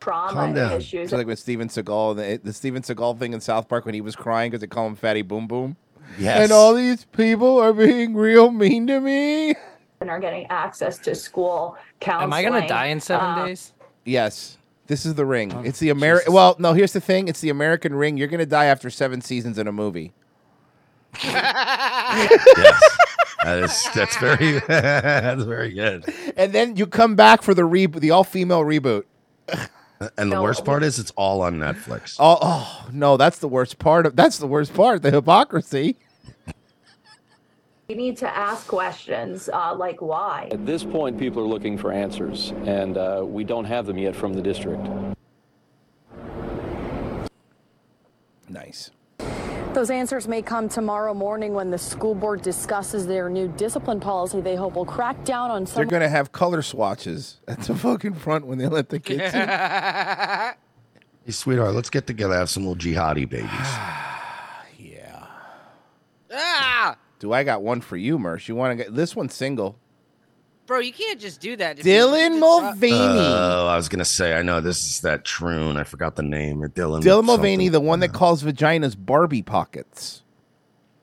Trauma issues. So like with Steven Seagal, the, the Steven Seagal thing in South Park when he was crying because they call him Fatty Boom Boom. Yes. And all these people are being real mean to me. And are getting access to school counseling. Am I going to die in seven um, days? Yes. This is the ring. Oh, it's the American. Well, no, here's the thing. It's the American ring. You're going to die after seven seasons in a movie. Yes. That is, that's very that's very good. And then you come back for the re- the all-female reboot. And the no. worst part is it's all on Netflix. Oh, oh no, that's the worst part. Of, that's the worst part, the hypocrisy. You need to ask questions uh, like why. At this point, people are looking for answers, and uh, we don't have them yet from the district. Nice. Those answers may come tomorrow morning when the school board discusses their new discipline policy they hope will crack down on some... They're going to have color swatches at the fucking front when they let the kids in. Hey, sweetheart, let's get together and have some little jihadi babies. Yeah. Ah! Do I got one for you, Mersh? You want to get... This one's single. Bro, you can't just do that. Dylan Mulvaney. Oh, uh, I was going to say, I know this is that troon. I forgot the name. Or Dylan. Dylan Mulvaney, the one that calls vaginas Barbie pockets.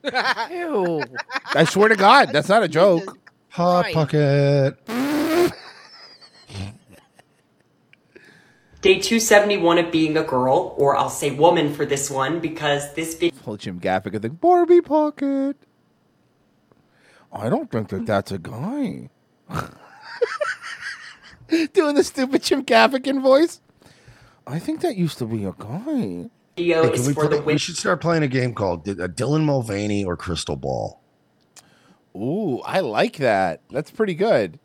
Ew. I swear to God, that's not a joke. Hot pocket. Day two seventy-one of being a girl, or I'll say woman for this one, because this video. Whole Jim Gaffigan thing. Barbie pocket. I don't think that that's a guy. Doing the stupid Jim Gaffigan voice. I think that used to be a guy. Hey, is we, for play, the we should start playing a game called Dylan Mulvaney or Crystal Ball. Ooh, I like that. That's pretty good.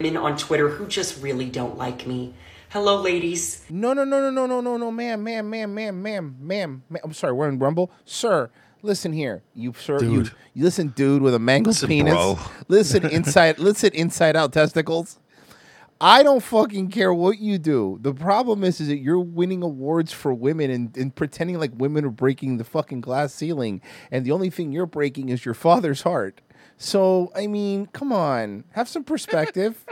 Women on Twitter who just really don't like me. Hello, ladies. No, no, no, no, no, no, no, no, ma'am, ma'am, ma'am, ma'am, ma'am, ma'am. ma'am. I'm sorry, we're in Rumble, sir. Listen here, you sir. Dude. You, you listen, dude, with a mangled listen, penis. Bro. Listen inside. Listen inside out testicles. I don't fucking care what you do. The problem is, is that you're winning awards for women and, and pretending like women are breaking the fucking glass ceiling, and the only thing you're breaking is your father's heart. So I mean, come on, have some perspective.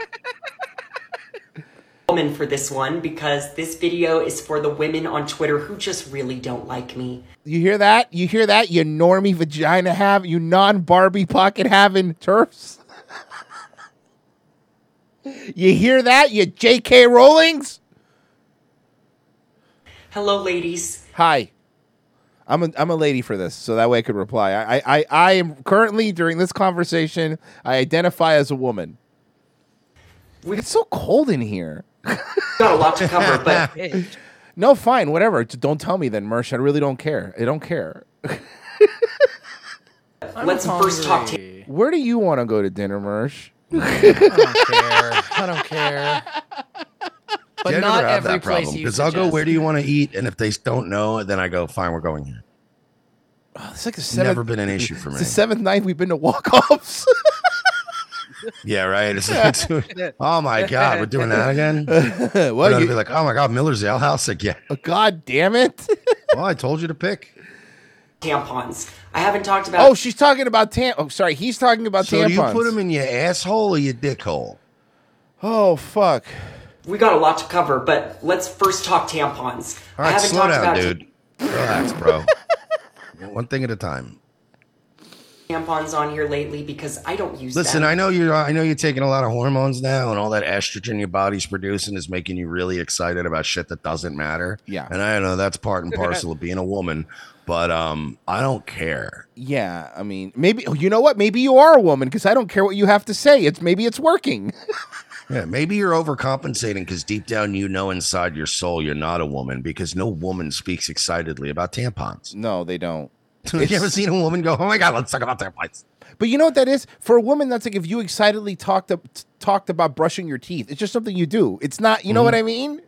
Woman for this one, because this video is for the women on Twitter who just really don't like me. You hear that? You hear that? You normie vagina have, you non-Barbie pocket having turfs. You hear that? You J K Rowlings. Hello, ladies. Hi. I'm a, I'm a lady for this, so that way I could reply. I, I, I am currently, during this conversation, I identify as a woman. It's so cold in here. Got a lot to cover, but no, fine, whatever. Don't tell me then, Mersh. I really don't care. I don't care. Let's first talk to. Where do you want to go to dinner, Mersh? I don't care. I don't care. But yeah, not every that place problem, you because I'll go. Where do you want to eat? And if they don't know, then I go. Fine, we're going here. Oh, it's like the seventh. Never been an issue for me. It's the seventh night we've been to walk-offs. Yeah, right. It's like, dude, oh my God, we're doing that again. Well, you'd be like, oh my God, Miller's Ale House again. God damn it. Well, I told you to pick. Tampons. I haven't talked about. Oh, she's talking about tampons. Oh, sorry, he's talking about so tampons. So you put them in your asshole or your dick hole? Oh, fuck. We got a lot to cover, but let's first talk tampons. All right, I haven't slow talked down, about dude. T- Relax, bro. One thing at a time. Tampons on here lately because I don't use. Listen, them. I know you're. I know you're taking a lot of hormones now, and all that estrogen your body's producing is making you really excited about shit that doesn't matter. Yeah, and I know that's part and parcel of being a woman. But um, I don't care. Yeah, I mean, maybe you know what? Maybe you are a woman because I don't care what you have to say. It's maybe it's working. Yeah, maybe you're overcompensating because deep down you know inside your soul you're not a woman because no woman speaks excitedly about tampons. No, they don't. Have you ever seen a woman go, oh my God, let's talk about tampons? But you know what that is? For a woman, that's like if you excitedly talked up, t- talked about brushing your teeth. It's just something you do. It's not, you know mm-hmm. what I mean?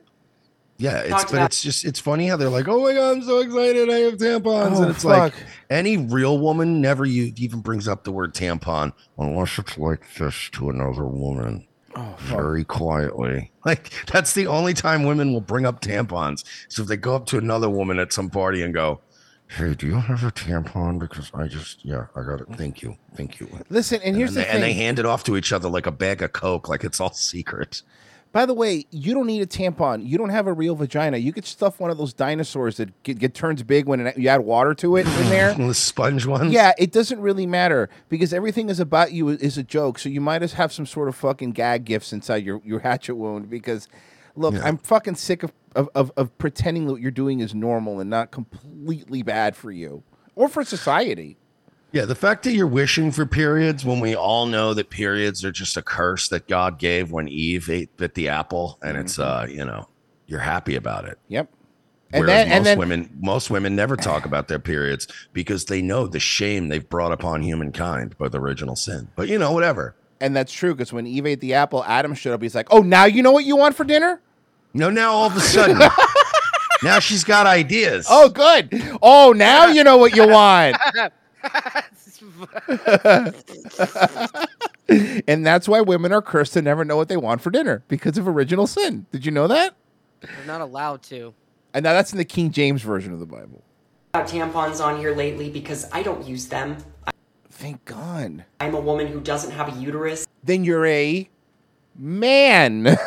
Yeah, it's Talked but about- it's just it's funny how they're like, oh my God, I'm so excited, I have tampons, oh, and it's fuck. like any real woman never you even brings up the word tampon unless it's like this to another woman, oh, very quietly. Like that's the only time women will bring up tampons. So if they go up to another woman at some party and go, hey, do you have a tampon? Because I just, yeah, I got it. Thank you. Thank you. Listen, and, and here's the they, thing. And they hand it off to each other like a bag of Coke, like it's all secret. By the way, you don't need a tampon. You don't have a real vagina. You could stuff one of those dinosaurs that get, get turns big when it, you add water to it in there. The sponge ones? Yeah, it doesn't really matter because everything is about you is a joke. So you might as have some sort of fucking gag gifts inside your, your hatchet wound because, look, yeah. I'm fucking sick of, of, of, of pretending that what you're doing is normal and not completely bad for you or for society. Yeah, the fact that you're wishing for periods when we all know that periods are just a curse that God gave when Eve ate bit the apple, and mm-hmm. it's uh, you know, you're happy about it. Yep. And Whereas then, most and then, women, most women never talk about their periods because they know the shame they've brought upon humankind by the original sin. But you know, whatever. And that's true because when Eve ate the apple, Adam showed up. He's like, "Oh, now you know what you want for dinner." No, now all of a sudden. Now she's got ideas. Oh, good. Oh, now you know what you want. And that's why women are cursed to never know what they want for dinner because of original sin. Did you know that? They're not allowed to. And now that's in the King James version of the Bible. About tampons on here lately because I don't use them. I- Thank God. I'm a woman who doesn't have a uterus. Then you're a man.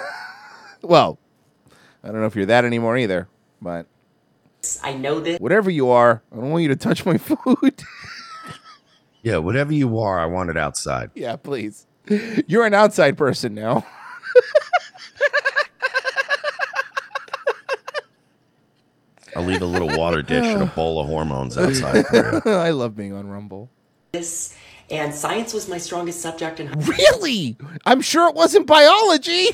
Well, I don't know if you're that anymore either, but I know this. Whatever you are, I don't want you to touch my food. Yeah, whatever you are, I want it outside. Yeah, please. You're an outside person now. I'll leave a little water dish and a bowl of hormones outside. I love being on Rumble. This and science was my strongest subject in high school. Really? I'm sure it wasn't biology.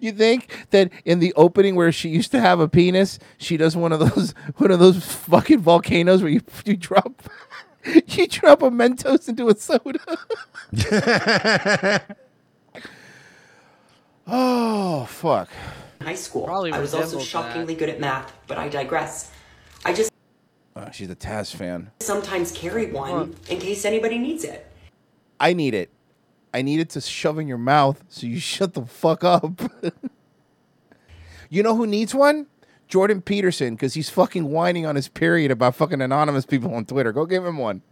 You think that in the opening where she used to have a penis, she does one of those one of those fucking volcanoes where you you drop you drop a Mentos into a soda. Oh fuck! High school. Probably I was also shockingly that. good at math, but I digress. I just. Oh, she's a Taz fan. Sometimes carry one huh. in case anybody needs it. I need it. I needed to shove in your mouth, so you shut the fuck up. You know who needs one? Jordan Peterson, because he's fucking whining on his period about fucking anonymous people on Twitter. Go give him one.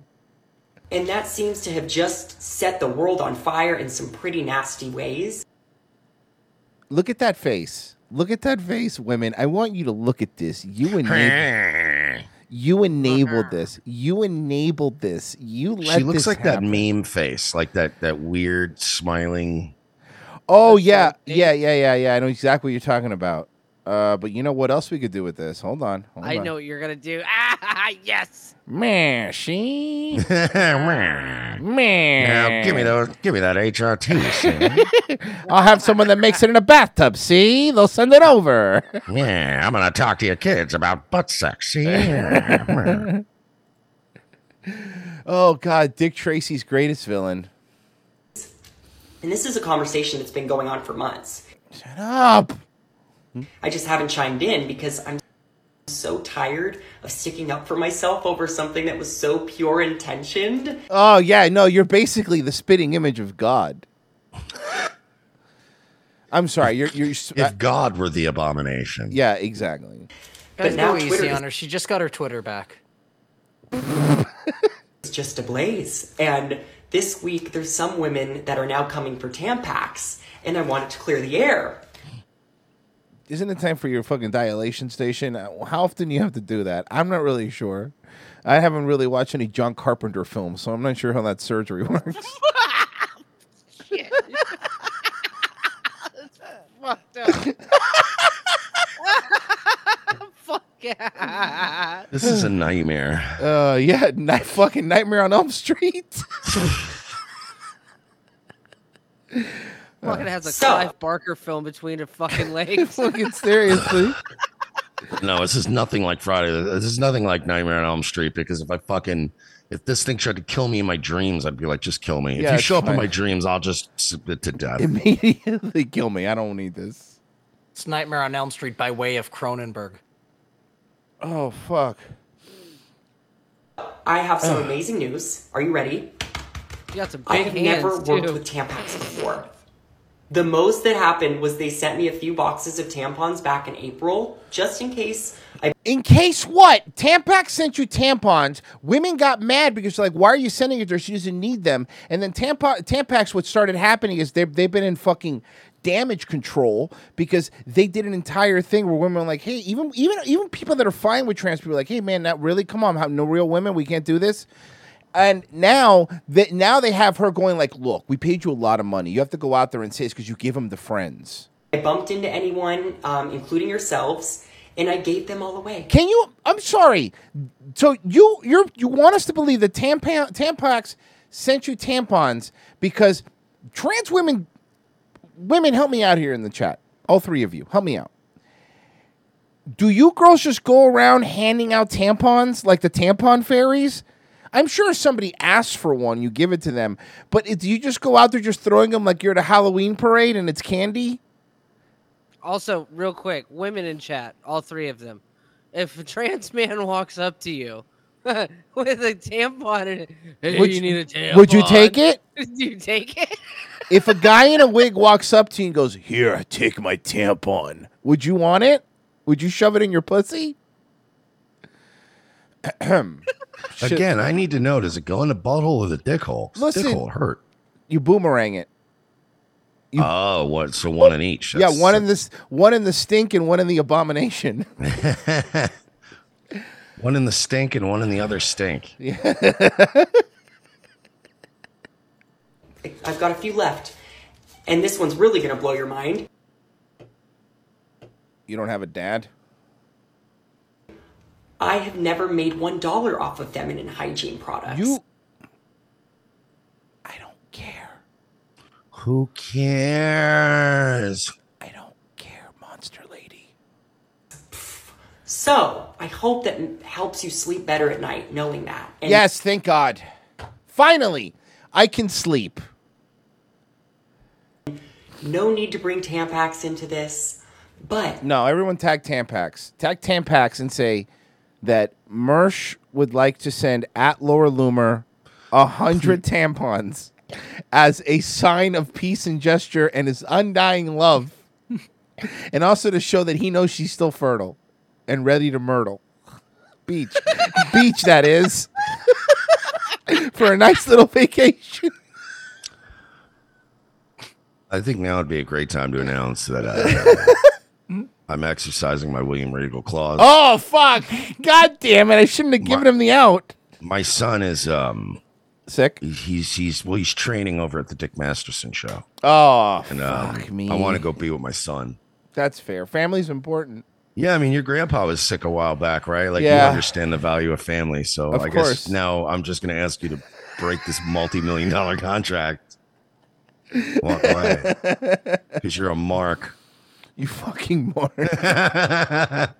And that seems to have just set the world on fire in some pretty nasty ways. Look at that face. Look at that face, women. I want you to look at this. You and me. You enabled this. You enabled this. You let She looks this like happen. That meme face, like that that weird smiling. Oh yeah, yeah, yeah, yeah, yeah. I know exactly what you're talking about. Uh, but you know what else we could do with this? Hold on. Hold I on. know what you're gonna do. Ah, yes. Mashy. Now give me those. Give me that H R T. I'll have someone that makes it in a bathtub. See, they'll send it over. Yeah, I'm gonna talk to your kids about butt sex. See. Oh God, Dick Tracy's greatest villain. And this is a conversation that's been going on for months. Shut up. I just haven't chimed in because I'm. so tired of sticking up for myself over something that was so pure intentioned. Oh, yeah, no, you're basically the spitting image of God. I'm sorry, you're... you're if I, God were the abomination. Yeah, exactly. But That's now easy on her. She just got her Twitter back. It's just ablaze. And this week, there's some women that are now coming for Tampax, and I wanted to clear the air. Isn't it time for your fucking dilation station? How often do you have to do that? I'm not really sure. I haven't really watched any John Carpenter films, so I'm not sure how that surgery works. Shit. Fucked up. Fuck yeah. This is a nightmare. Uh, yeah, night fucking Nightmare on Elm Street. Fucking has a so, Clive Barker film between her fucking legs. Fucking seriously. No, this is nothing like Friday. This is nothing like Nightmare on Elm Street, because if I fucking, if this thing tried to kill me in my dreams, I'd be like, just kill me. Yeah, if you show up fine. in my dreams, I'll just submit to death. Immediately kill me. I don't need this. It's Nightmare on Elm Street by way of Cronenberg. Oh, fuck. I have some Ugh. amazing news. Are you ready? You got some big I have hands, never worked too. with Tampax before. The most that happened was they sent me a few boxes of tampons back in April, just in case. I In case what? Tampax sent you tampons. Women got mad because they're like, why are you sending it to her? She doesn't need them. And then Tampa- Tampax, what started happening is they've, they've been in fucking damage control, because they did an entire thing where women were like, hey, even even even people that are fine with trans people are like, hey, man, not really. Come on, how, no real women. We can't do this. And now that now they have her going like, look, we paid you a lot of money. You have to go out there and say this because you give them the friends. I bumped into anyone, um, including yourselves, and I gave them all away. Can you? I'm sorry. So you you you want us to believe that Tampa, Tampax sent you tampons because trans women, women, help me out here in the chat. All three of you, help me out. Do you girls just go around handing out tampons like the tampon fairies? I'm sure if somebody asks for one, you give it to them. But do you just go out there just throwing them like you're at a Halloween parade and it's candy? Also, real quick, women in chat, all three of them. If a trans man walks up to you with a tampon in it, hey, would you need a tampon? Would you take it? Would you take it? If a guy in a wig walks up to you and goes, here, take my tampon, would you want it? Would you shove it in your pussy? Ahem. Should. Again, I need to know, does it go in the butthole or the dick hole? Listen, dick hole hurt. You boomerang it. You oh, what? So one in each. That's, yeah, one in this, one in the stink and one in the abomination. One in the stink and one in the other stink. Yeah. I've got a few left, and this one's really going to blow your mind. You don't have a dad? I have never made one dollar off of feminine hygiene products. You, I don't care. Who cares? I don't care, monster lady. So I hope that helps you sleep better at night, knowing that. And yes, thank God. Finally, I can sleep. No need to bring Tampax into this, but no, everyone tag Tampax, tag Tampax, and say that Mersh would like to send at Laura Loomer a hundred tampons as a sign of peace and gesture and his undying love, and also to show that he knows she's still fertile and ready to myrtle. Beach. Beach, that is. For a nice little vacation. I think now would be a great time to announce that... Uh, I'm exercising my William Regal clause. Oh, fuck. God damn it. I shouldn't have given my, him the out. My son is um sick. He's he's well, he's training over at the Dick Masterson show. Oh, and, fuck um, me. I want to go be with my son. That's fair. Family's important. Yeah, I mean, your grandpa was sick a while back, right? Like, yeah. You understand the value of family. So of I course. guess now I'm just going to ask you to break this multi-million dollar contract. Walk away. Because you're a mark. You fucking moron. The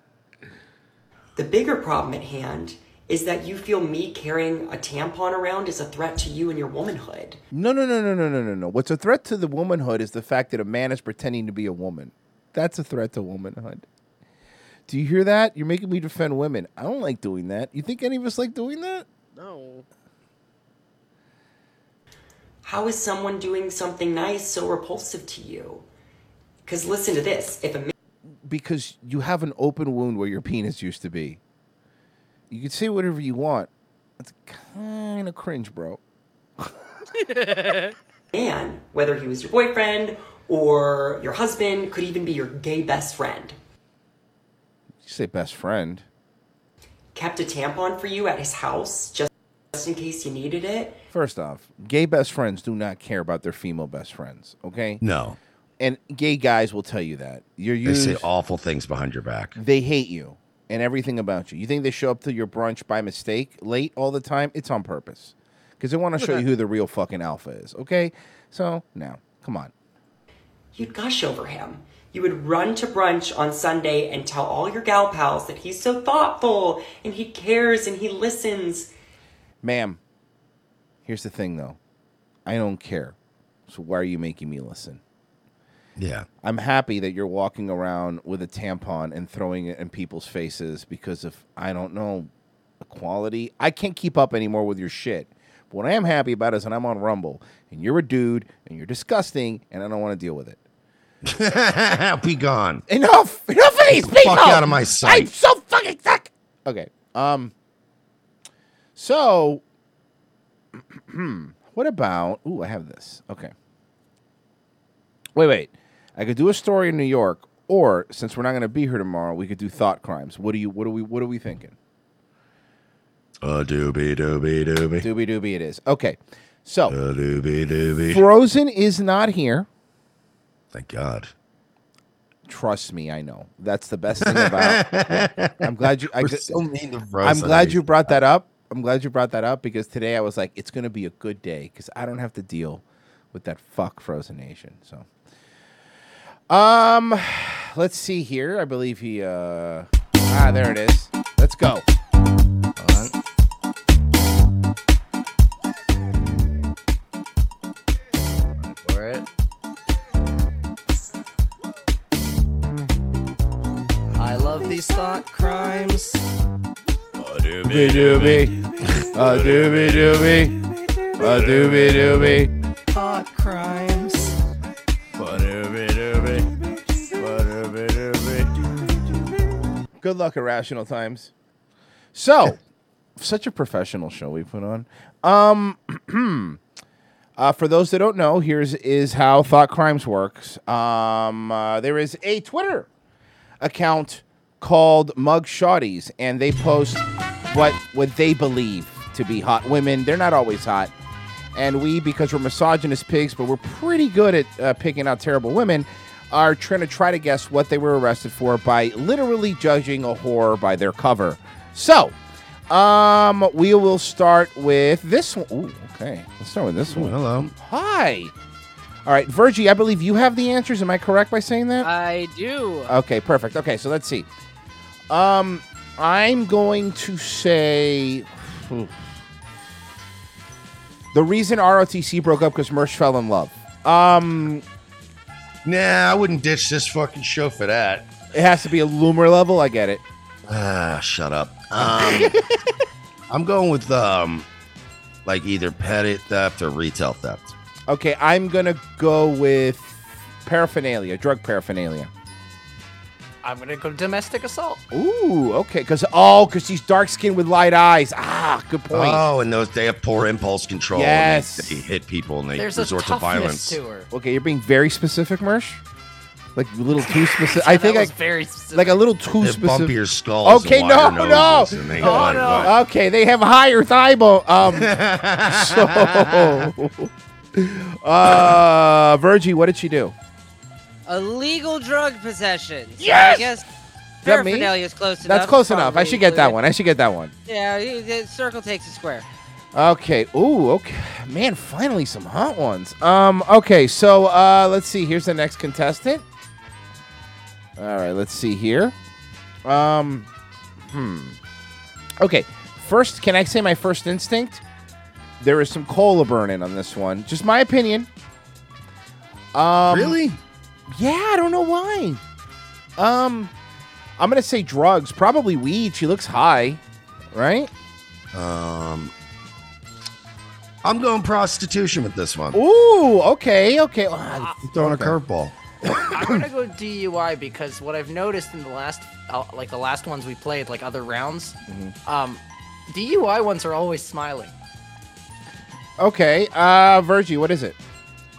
bigger problem at hand is that you feel me carrying a tampon around is a threat to you and your womanhood. No, no, no, no, no, no, no, no. What's a threat to the womanhood is the fact that a man is pretending to be a woman. That's a threat to womanhood. Do you hear that? You're making me defend women. I don't like doing that. You think any of us like doing that? No. How is someone doing something nice so repulsive to you? Because listen to this. If a man- because you have an open wound where your penis used to be. You can say whatever you want. It's kind of cringe, bro. Man, whether he was your boyfriend or your husband, could even be your gay best friend. You say best friend. Kept a tampon for you at his house just in case you needed it. First off, gay best friends do not care about their female best friends, okay? No. And gay guys will tell you that. You're used, they say awful things behind your back. They hate you and everything about you. You think they show up to your brunch by mistake late all the time? It's on purpose. Because they want to show you who the real fucking alpha is, okay? So, no. Come on. You'd gush over him. You would run to brunch on Sunday and tell all your gal pals that he's so thoughtful and he cares and he listens. Ma'am, here's the thing, though. I don't care. So why are you making me listen? Yeah. I'm happy that you're walking around with a tampon and throwing it in people's faces because of, I don't know, equality. I can't keep up anymore with your shit. But what I am happy about is when I'm on Rumble and you're a dude and you're disgusting and I don't want to deal with it. Be gone. Enough. Enough of these people. Fuck out of my sight. I'm so fucking sick. Okay. Um. So, what about... Ooh, I have this. Okay. Wait, wait. I could do a story in New York, or since we're not going to be here tomorrow, we could do thought crimes. What do you? What are we? What are we thinking? Uh, doobie doobie doobie doobie doobie. It is okay. So, uh, doobie doobie. Frozen is not here. Thank God. Trust me, I know. That's the best thing about. I'm glad you. I, we're so mean to Frozen. I'm glad you brought that up. I'm glad you brought that up because today I was like, it's going to be a good day because I don't have to deal with that fuck Frozen Nation. So. Um, let's see here. I believe he, uh, ah, there it is. Let's go. Hold on. For it. I love these thought crimes. A doobie doobie. A doobie doobie. A doobie doobie. Thought crimes. Good luck, Irrational Times. So, such a professional show we put on. Um, uh, for those that don't know, here's is how Thought Crimes works. Um, uh, there is a Twitter account called Mug Shotties, and they post what what they believe to be hot women. They're not always hot. And we, because we're misogynist pigs, but we're pretty good at uh, picking out terrible women, are trying to try to guess what they were arrested for by literally judging a whore by their cover. So, um, we will start with this one. Ooh, okay. Let's start with this one. Hello. Hi. All right, Virgie, I believe you have the answers. Am I correct by saying that? I do. Okay, perfect. Okay, so let's see. Um, I'm going to say... Ooh. The reason R O T C broke up because Mersh fell in love. Um... Nah, I wouldn't ditch this fucking show for that. It has to be a Loomer level. I get it. Ah, shut up. Um, I'm going with um, like either petty theft or retail theft. Okay, I'm gonna go with paraphernalia, drug paraphernalia. I'm gonna go domestic assault. Ooh, okay, because oh, because she's dark skinned with light eyes. Ah, good point. Oh, and those they have poor impulse control. Yes, and they, they hit people and they There's resort to violence. To her. Okay, you're being very specific, Mersh. Like a little too specific. So I think I very specific. Like a little too they specific. Bump your skull. Okay, no, no. They oh, no. Okay, they have higher thigh bone. Um, so, uh, Virgie, what did she do? Illegal drug possession. So yes! I guess paraphernalia is close enough. That's close enough. I should get that one. I should get that one. Yeah, the circle takes a square. Okay. Ooh, okay. Man, finally some hot ones. Um. Okay, so uh, let's see. Here's the next contestant. All right, let's see here. Um. Hmm. Okay. First, can I say my first instinct? There is some cola burning on this one. Just my opinion. Um, really? Yeah, I don't know why. Um, I'm going to say drugs, probably weed. She looks high, right? Um, I'm going prostitution with this one. Ooh, okay, okay. Uh, throwing okay. a curveball. I'm going to go D U I because what I've noticed in the last, uh, like the last ones we played, like other rounds, mm-hmm. um, D U I ones are always smiling. Okay, uh, Virgie, what is it?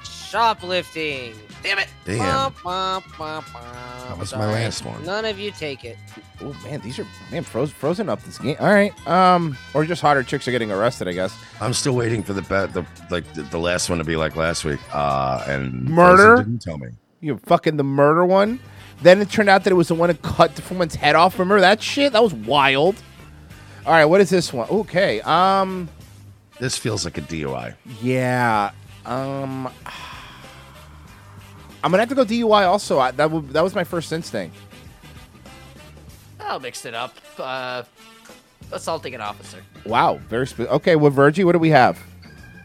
Shoplifting. Damn it. Damn. Bah, bah, bah, bah. That was Sorry. my last one. None of you take it. Oh, man, these are man froze, frozen up this game. All right. Um, or just hotter chicks are getting arrested, I guess. I'm still waiting for the the like the, the last one to be like last week. Uh, and murder? Didn't tell me. You fucking the murder one. Then it turned out that it was the one that cut someone's head off. Remember that shit? That was wild. All right, what is this one? Okay. Um, this feels like a D U I. Yeah. Um... I'm gonna have to go D U I also. I, that, w- that was my first instinct. I'll mix it up. Uh, assaulting an officer. Wow, very specific. Okay, well, Virgie, what do we have?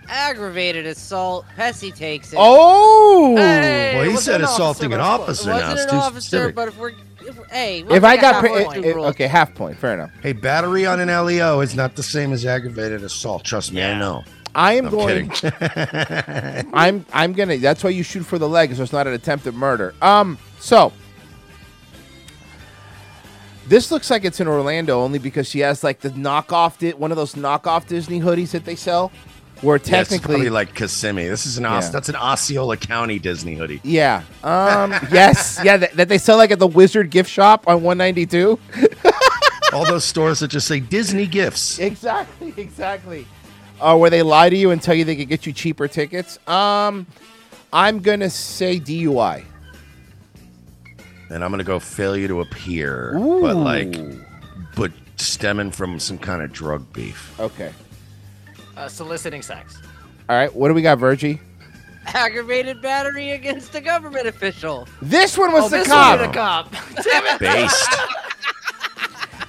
Aggravated assault. Pesci takes it. Oh! Hey, well, he said assaulting an officer. It wasn't an officer, but if we're... If, hey, we'll if I got... Half pa- it, it, okay, half point. Fair enough. Hey, battery on an L E O is not the same as aggravated assault. Trust me, yeah. I know. I am I'm going. I'm I'm gonna. That's why you shoot for the leg, so it's not an attempted murder. Um. So this looks like it's in Orlando only because she has like the knockoff, one of those knockoff Disney hoodies that they sell, where technically yeah, it's probably like Kissimmee. This is an yeah. that's an Osceola County Disney hoodie. Yeah. Um. yes. Yeah. That, that they sell like at the Wizard gift shop on one ninety-two. All those stores that just say Disney gifts. Exactly. Exactly. Uh, where they lie to you and tell you they can get you cheaper tickets. Um, I'm going to say D U I. And I'm going to go failure to appear. Ooh. But like, but stemming from some kind of drug beef. Okay. Uh, soliciting sex. All right. What do we got, Virgie? Aggravated battery against a government official. This one was oh, the this cop. This one was the cop. Damn it. Based.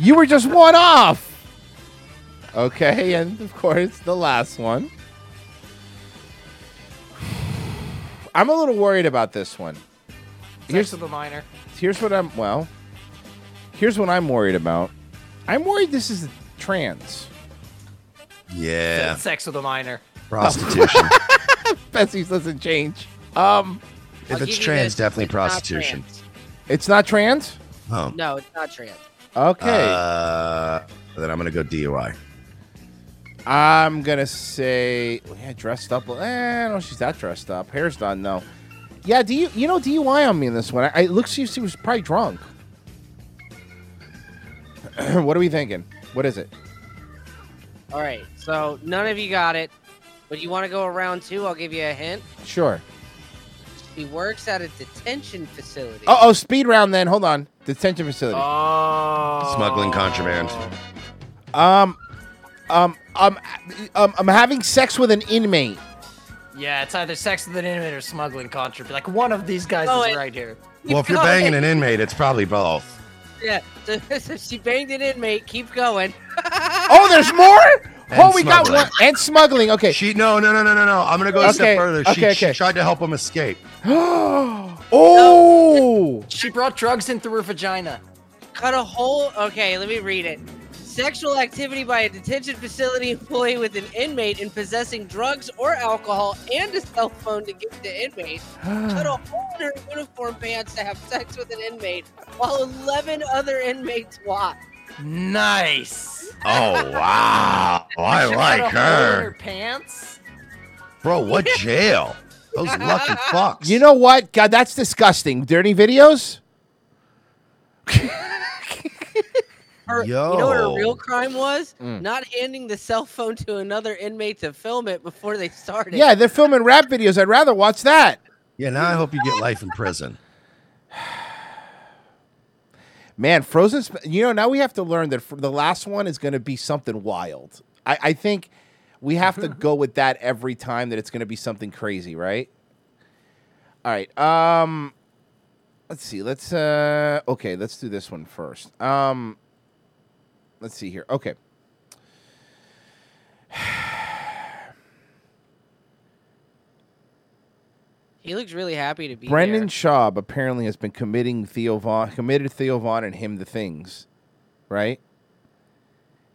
You were just one off. Okay, and of course, the last one. I'm a little worried about this one. Here's the minor. Here's what I'm, well, here's what I'm worried about. I'm worried this is trans. Yeah. Sex with a minor. Prostitution. Bessie's doesn't change. Um, if it's trans, definitely prostitution. It's not trans? Oh. No, it's not trans. Okay. Uh, then I'm going to go D U I. I'm going to say, yeah, dressed up. Eh, no, she's not dressed up. Hair's done, though. Yeah, do you, you know, D U I on me in this one. I, I looks like she was probably drunk. What are we thinking? What is it? All right, so none of you got it. But you want to go around two? I'll give you a hint. Sure. She works at a detention facility. Uh-oh, speed round then. Hold on. Detention facility. Oh. Smuggling contraband. Um, um, um, um, I'm having sex with an inmate. Yeah, it's either sex with an inmate or smuggling contraband. Like, one of these guys oh, is it. right here. Well, if you're banging an inmate, it's probably both. Yeah, so, so she banged an inmate. Keep going. Oh, there's more? And oh, we smuggling. got one. And smuggling. Okay. She No, no, no, no, no, no. I'm going to go okay. a step further. She, okay, okay. she tried to help him escape. Oh. No. She brought drugs in through her vagina. Cut a hole. Okay, let me read it. Sexual activity by a detention facility employee with an inmate and possessing drugs or alcohol and a cell phone to give the inmate. Cut a hole in her uniform pants to have sex with an inmate while eleven other inmates watch. Nice. Oh, wow. Oh, I like her. Her pants. Bro, what jail? Those lucky fucks. You know what? God, that's disgusting. Dirty videos? Her, you know what her real crime was? Mm. Not handing the cell phone to another inmate to film it before they started. Yeah, they're filming rap videos. I'd rather watch that. Yeah, now I hope you get life in prison. Man, Frozen, sp- you know, now we have to learn that the last one is going to be something wild. I, I think we have to go with that every time that it's going to be something crazy, right? All right. Um, let's see. Let's, uh, okay, let's do this one first. Um, let's see here. Okay. He looks really happy to be Brendan there. Brendan Schaub apparently has been committing Theo Vaughn, committed Theo Vaughn and him to things, right?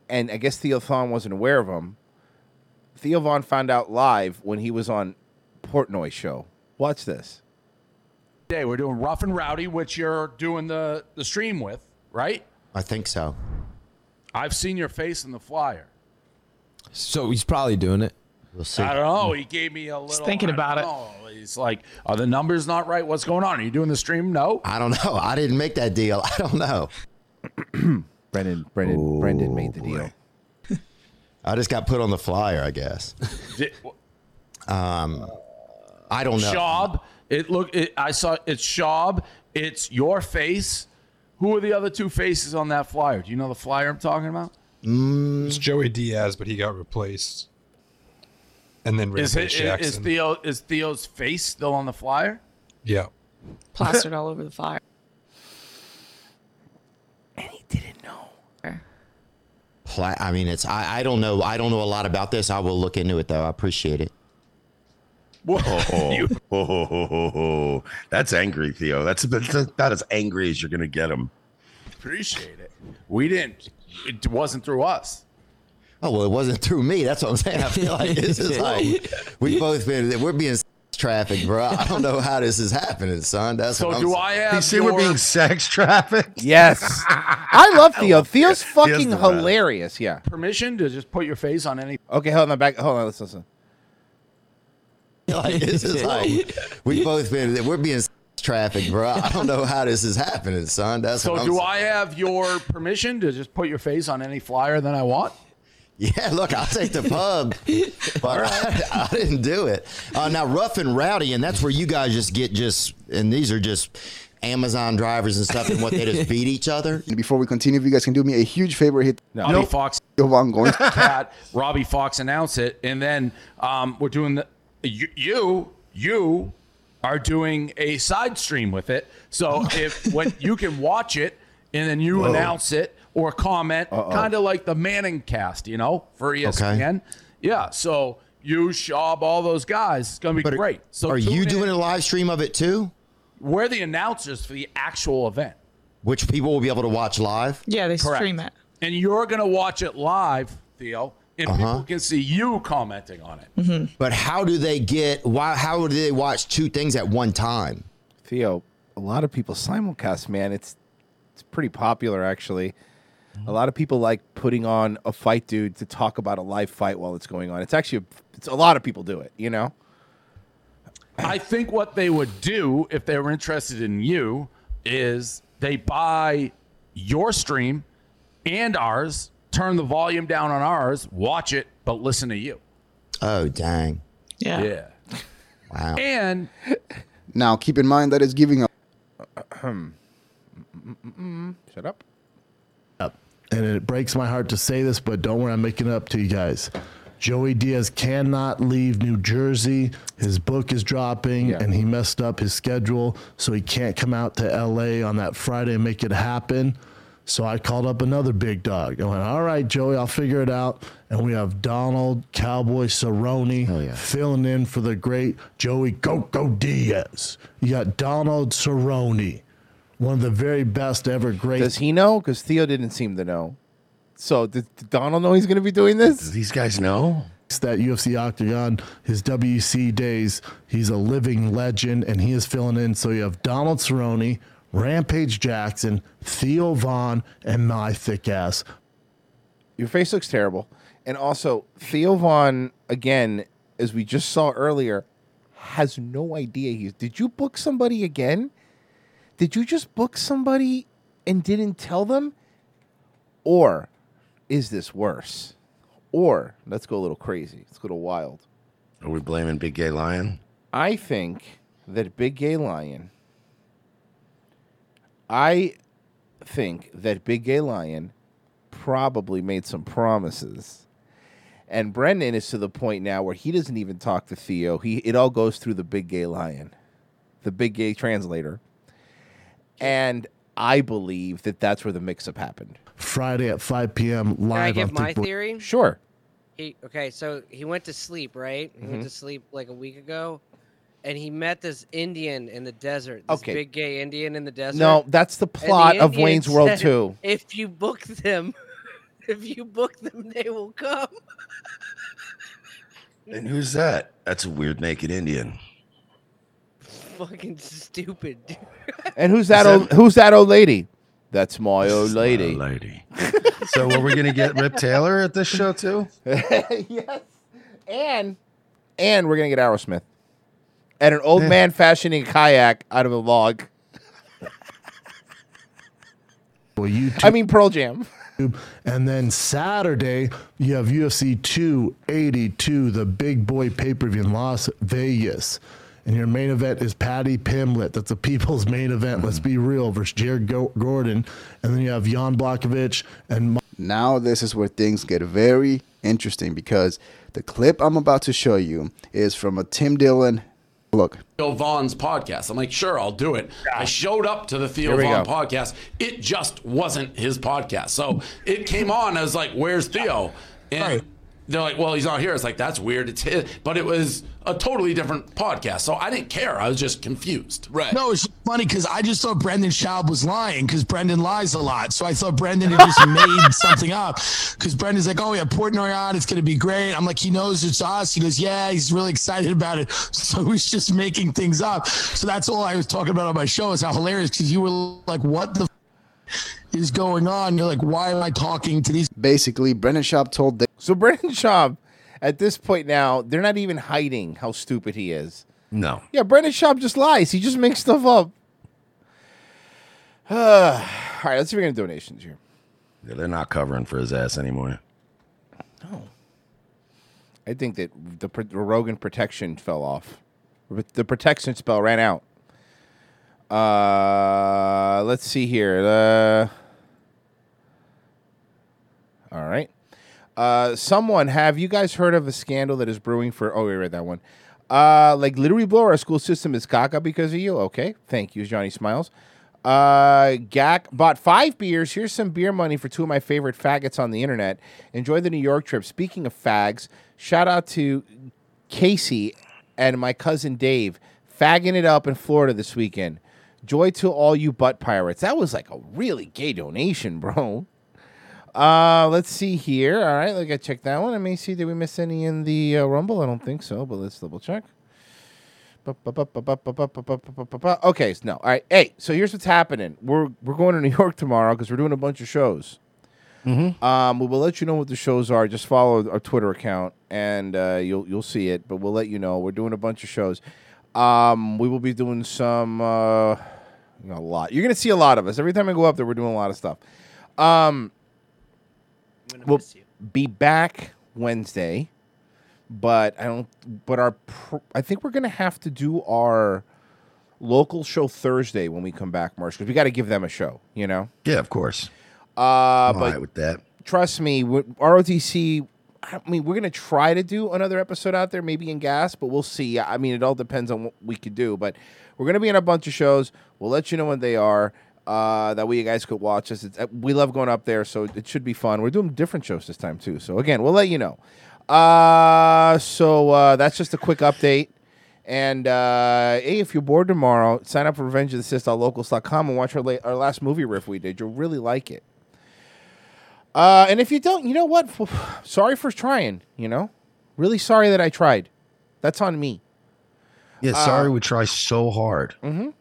And I guess Theo Vaughn wasn't aware of him. Theo Vaughn found out live when he was on Portnoy's show. Watch this. Hey, we're doing Rough and Rowdy, which you're doing the, the stream with, right? I think so. I've seen your face in the flyer. So he's probably doing it. We'll see. I don't know. He gave me a little. He's thinking about know. it. He's like, are the numbers not right? What's going on? Are you doing the stream? No. I don't know. I didn't make that deal. I don't know. Brendan, Brendan, Ooh, Brendan made the deal. Boy. I just got put on the flyer, I guess. Did, um, I don't know. Schaub. It look. It, I saw. It's Schaub. It's your face. Who are the other two faces on that flyer? Do you know the flyer I'm talking about? Mm. It's Joey Diaz, but he got replaced. And then is, it, is Theo is Theo's face still on the flyer? Yeah, plastered all over the flyer. And he didn't know. Pla- I mean, it's I, I don't know. I don't know a lot about this. I will look into it though. I appreciate it. Whoa! oh, oh, oh, oh, oh. That's angry, Theo. That's, that's about as angry as you're gonna get him. Appreciate it. We didn't. It wasn't through us. Oh, well, it wasn't through me. That's what I'm saying. I feel like this is like we've both been, we're being trafficked, bro. I don't know how this is happening, son. That's so what I'm do saying. I have you see, your... we're being sex trafficked? Yes. I love Theo. Theo's fucking Theo's hilarious. Yeah. Permission to just put your face on any. Okay, hold on. Back. Hold on. Let's listen. Like, this is like we've both been, we're being trafficked, bro. I don't know how this is happening, son. That's so what I'm do saying. I have your permission to just put your face on any flyer that I want? Yeah, look, I'll take the pub, but I, I didn't do it. Uh, now, Rough and Rowdy, and that's where you guys just get just, and these are just Amazon drivers and stuff, and what, they just beat each other? Before we continue, if you guys can do me a huge favor, hit no. Robbie Fox, going Pat, Robbie Fox announce it, and then um, we're doing the, you, you, you are doing a side stream with it, so if when you can watch it, and then you Whoa. announce it, or comment, kind of like the Manning cast, you know, for E S P N. Okay. Yeah, so you, Schaub, all those guys, it's going to be but great. So are you doing in. a live stream of it too? We're the announcers for the actual event. Which people will be able to watch live? Yeah, they Correct. stream it. And you're going to watch it live, Theo, and uh-huh. people can see you commenting on it. Mm-hmm. But how do they get, why? how do they watch two things at one time? Theo, a lot of people simulcast, man. It's it's pretty popular, actually. A lot of people like putting on a fight, dude, to talk about a live fight while it's going on. It's actually, it's a lot of people do it, you know? I think what they would do if they were interested in you is they buy your stream and ours, turn the volume down on ours, watch it, but listen to you. Oh, dang. Yeah. Yeah. Wow. And now keep in mind that it's giving up. Shut up. And it breaks my heart to say this, but don't worry, I'm making it up to you guys. Joey Diaz cannot leave New Jersey. His book is dropping, yeah. and he messed up his schedule, so he can't come out to L A on that Friday and make it happen. So I called up another big dog. I went, all right, Joey, I'll figure it out. And we have Donald Cowboy Cerrone yeah. filling in for the great Joey Go-Go Diaz. You got Donald Cerrone. One of the very best ever great. Does he know? Because Theo didn't seem to know. So did, did Donald know he's going to be doing this? Does these guys know? It's that U F C Octagon, his W C days, he's a living legend, and he is filling in. So you have Donald Cerrone, Rampage Jackson, Theo Vaughn, and my thick ass. Your face looks terrible. And also, Theo Vaughn, again, as we just saw earlier, has no idea. He's. Did you book somebody again? Did you just book somebody and didn't tell them? Or is this worse? Or let's go a little crazy. Let's go to wild. Are we blaming Big Gay Lion? I think that Big Gay Lion. I think that Big Gay Lion probably made some promises. And Brendan is to the point now where he doesn't even talk to Theo. He it all goes through the Big Gay Lion, the Big Gay translator. And I believe that that's where the mix-up happened. Friday at five p.m. live. Can I give my th- theory? Sure. He, okay, so he went to sleep, right? He mm-hmm. went to sleep like a week ago. and he met this Indian in the desert. This okay. big gay Indian in the desert. No, that's the plot the of Indian Wayne's World two. If you book them, if you book them, they will come. And who's that? That's a weird naked Indian. Fucking stupid, dude. And who's that, that old who's that old lady? That's my old lady. My lady. So are we gonna get Rip Taylor at this show too? Yes. And and we're gonna get Aerosmith. And an old yeah. man fashioning a kayak out of a log. Well, you I mean Pearl Jam. And then Saturday, you have U F C two eighty-two, the big boy pay-per-view in Las Vegas. And your main event is Paddy Pimblett. That's the people's main event. Let's be real, versus Jared Go- Gordon. And then you have Jan Blachowicz and. Ma- now this is where things get very interesting, because the clip I'm about to show you is from a Tim Dillon. Look. Theo Vaughn's podcast. I'm like, sure, I'll do it. I showed up to the Theo Vaughn go. podcast. It just wasn't his podcast. So it came on. I was like, where's Theo? And. Right. They're like, well, he's not here. It's like, that's weird. It's his. But it was a totally different podcast. So I didn't care. I was just confused. Right. No, it's funny because I just thought Brendan Schaub was lying, because Brendan lies a lot. So I thought Brendan had just made something up, because Brendan's like, oh, yeah, Portnoy on. It's going to be great. I'm like, he knows it's us. He goes, yeah, he's really excited about it. So he's just making things up. So that's all I was talking about on my show, is how hilarious, because you were like, what the f- is going on? You're like, why am I talking to these? Basically, Brendan Schaub told them. So Brendan Schaub, at this point now, they're not even hiding how stupid he is. No. Yeah, Brendan Schaub just lies. He just makes stuff up. Uh, all right, let's see if we can get donations here. Yeah, they're not covering for his ass anymore. No. I think that the, the Rogan protection fell off. The protection spell ran out. Uh, let's see here. Uh, all right. Uh, someone, have you guys heard of a scandal that is brewing for... Oh, we read that one. Uh, like, literally blow our school system is caca because of you. Okay, thank you, Johnny Smiles. Uh, Gak bought five beers. Here's some beer money for two of my favorite faggots on the internet. Enjoy the New York trip. Speaking of fags, shout out to Casey and my cousin Dave. Fagging it up in Florida this weekend. Joy to all you butt pirates. That was like a really gay donation, bro. Uh, let's see here. All right, let's check that one. I may see, did we miss any in the uh, Rumble? I don't think so, but let's double check. Okay, no. All right, hey. So here's what's happening. We're we're going to New York tomorrow because we're doing a bunch of shows. Mm-hmm. Um, we will let you know what the shows are. Just follow our Twitter account, and uh, you'll you'll see it. But we'll let you know. We're doing a bunch of shows. Um, we will be doing some uh, a lot. You're gonna see a lot of us every time I go up there. We're doing a lot of stuff. Um. We'll be back Wednesday, but I don't. But our, pr- I think we're gonna have to do our local show Thursday when we come back, Marsh, because we got to give them a show. You know. Yeah, of course. Uh, all but right with that, trust me, R O T C. I mean, we're gonna try to do another episode out there, maybe in Gas, but we'll see. I mean, it all depends on what we could do. But we're gonna be in a bunch of shows. We'll let you know when they are. Uh, that way you guys could watch us. It's, uh, we love going up there, so it should be fun. We're doing different shows this time, too. So, again, we'll let you know. Uh, so, uh, that's just a quick update. And, uh, hey, if you're bored tomorrow, sign up for Revenge of the Sith dot locals dot com and watch our, la- our last movie riff we did. You'll really like it. Uh, and if you don't, you know what? Sorry for trying, you know? Really sorry that I tried. That's on me. Yeah, sorry uh, we try so hard. Mm-hmm.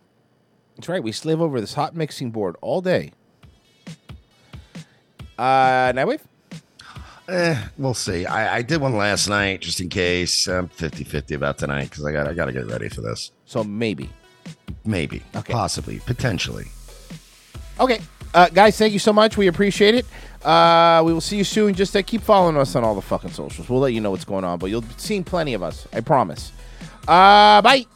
That's right. We slave over this hot mixing board all day. Uh, Nightwave? Eh, we'll see. I, I did one last night just in case. I'm fifty-fifty about tonight because I got I got to get ready for this. So maybe. Maybe. Okay. Possibly. Potentially. Okay. Uh, guys, thank you so much. We appreciate it. Uh, we will see you soon. Just uh, keep following us on all the fucking socials. We'll let you know what's going on, but you'll see plenty of us. I promise. Uh, bye.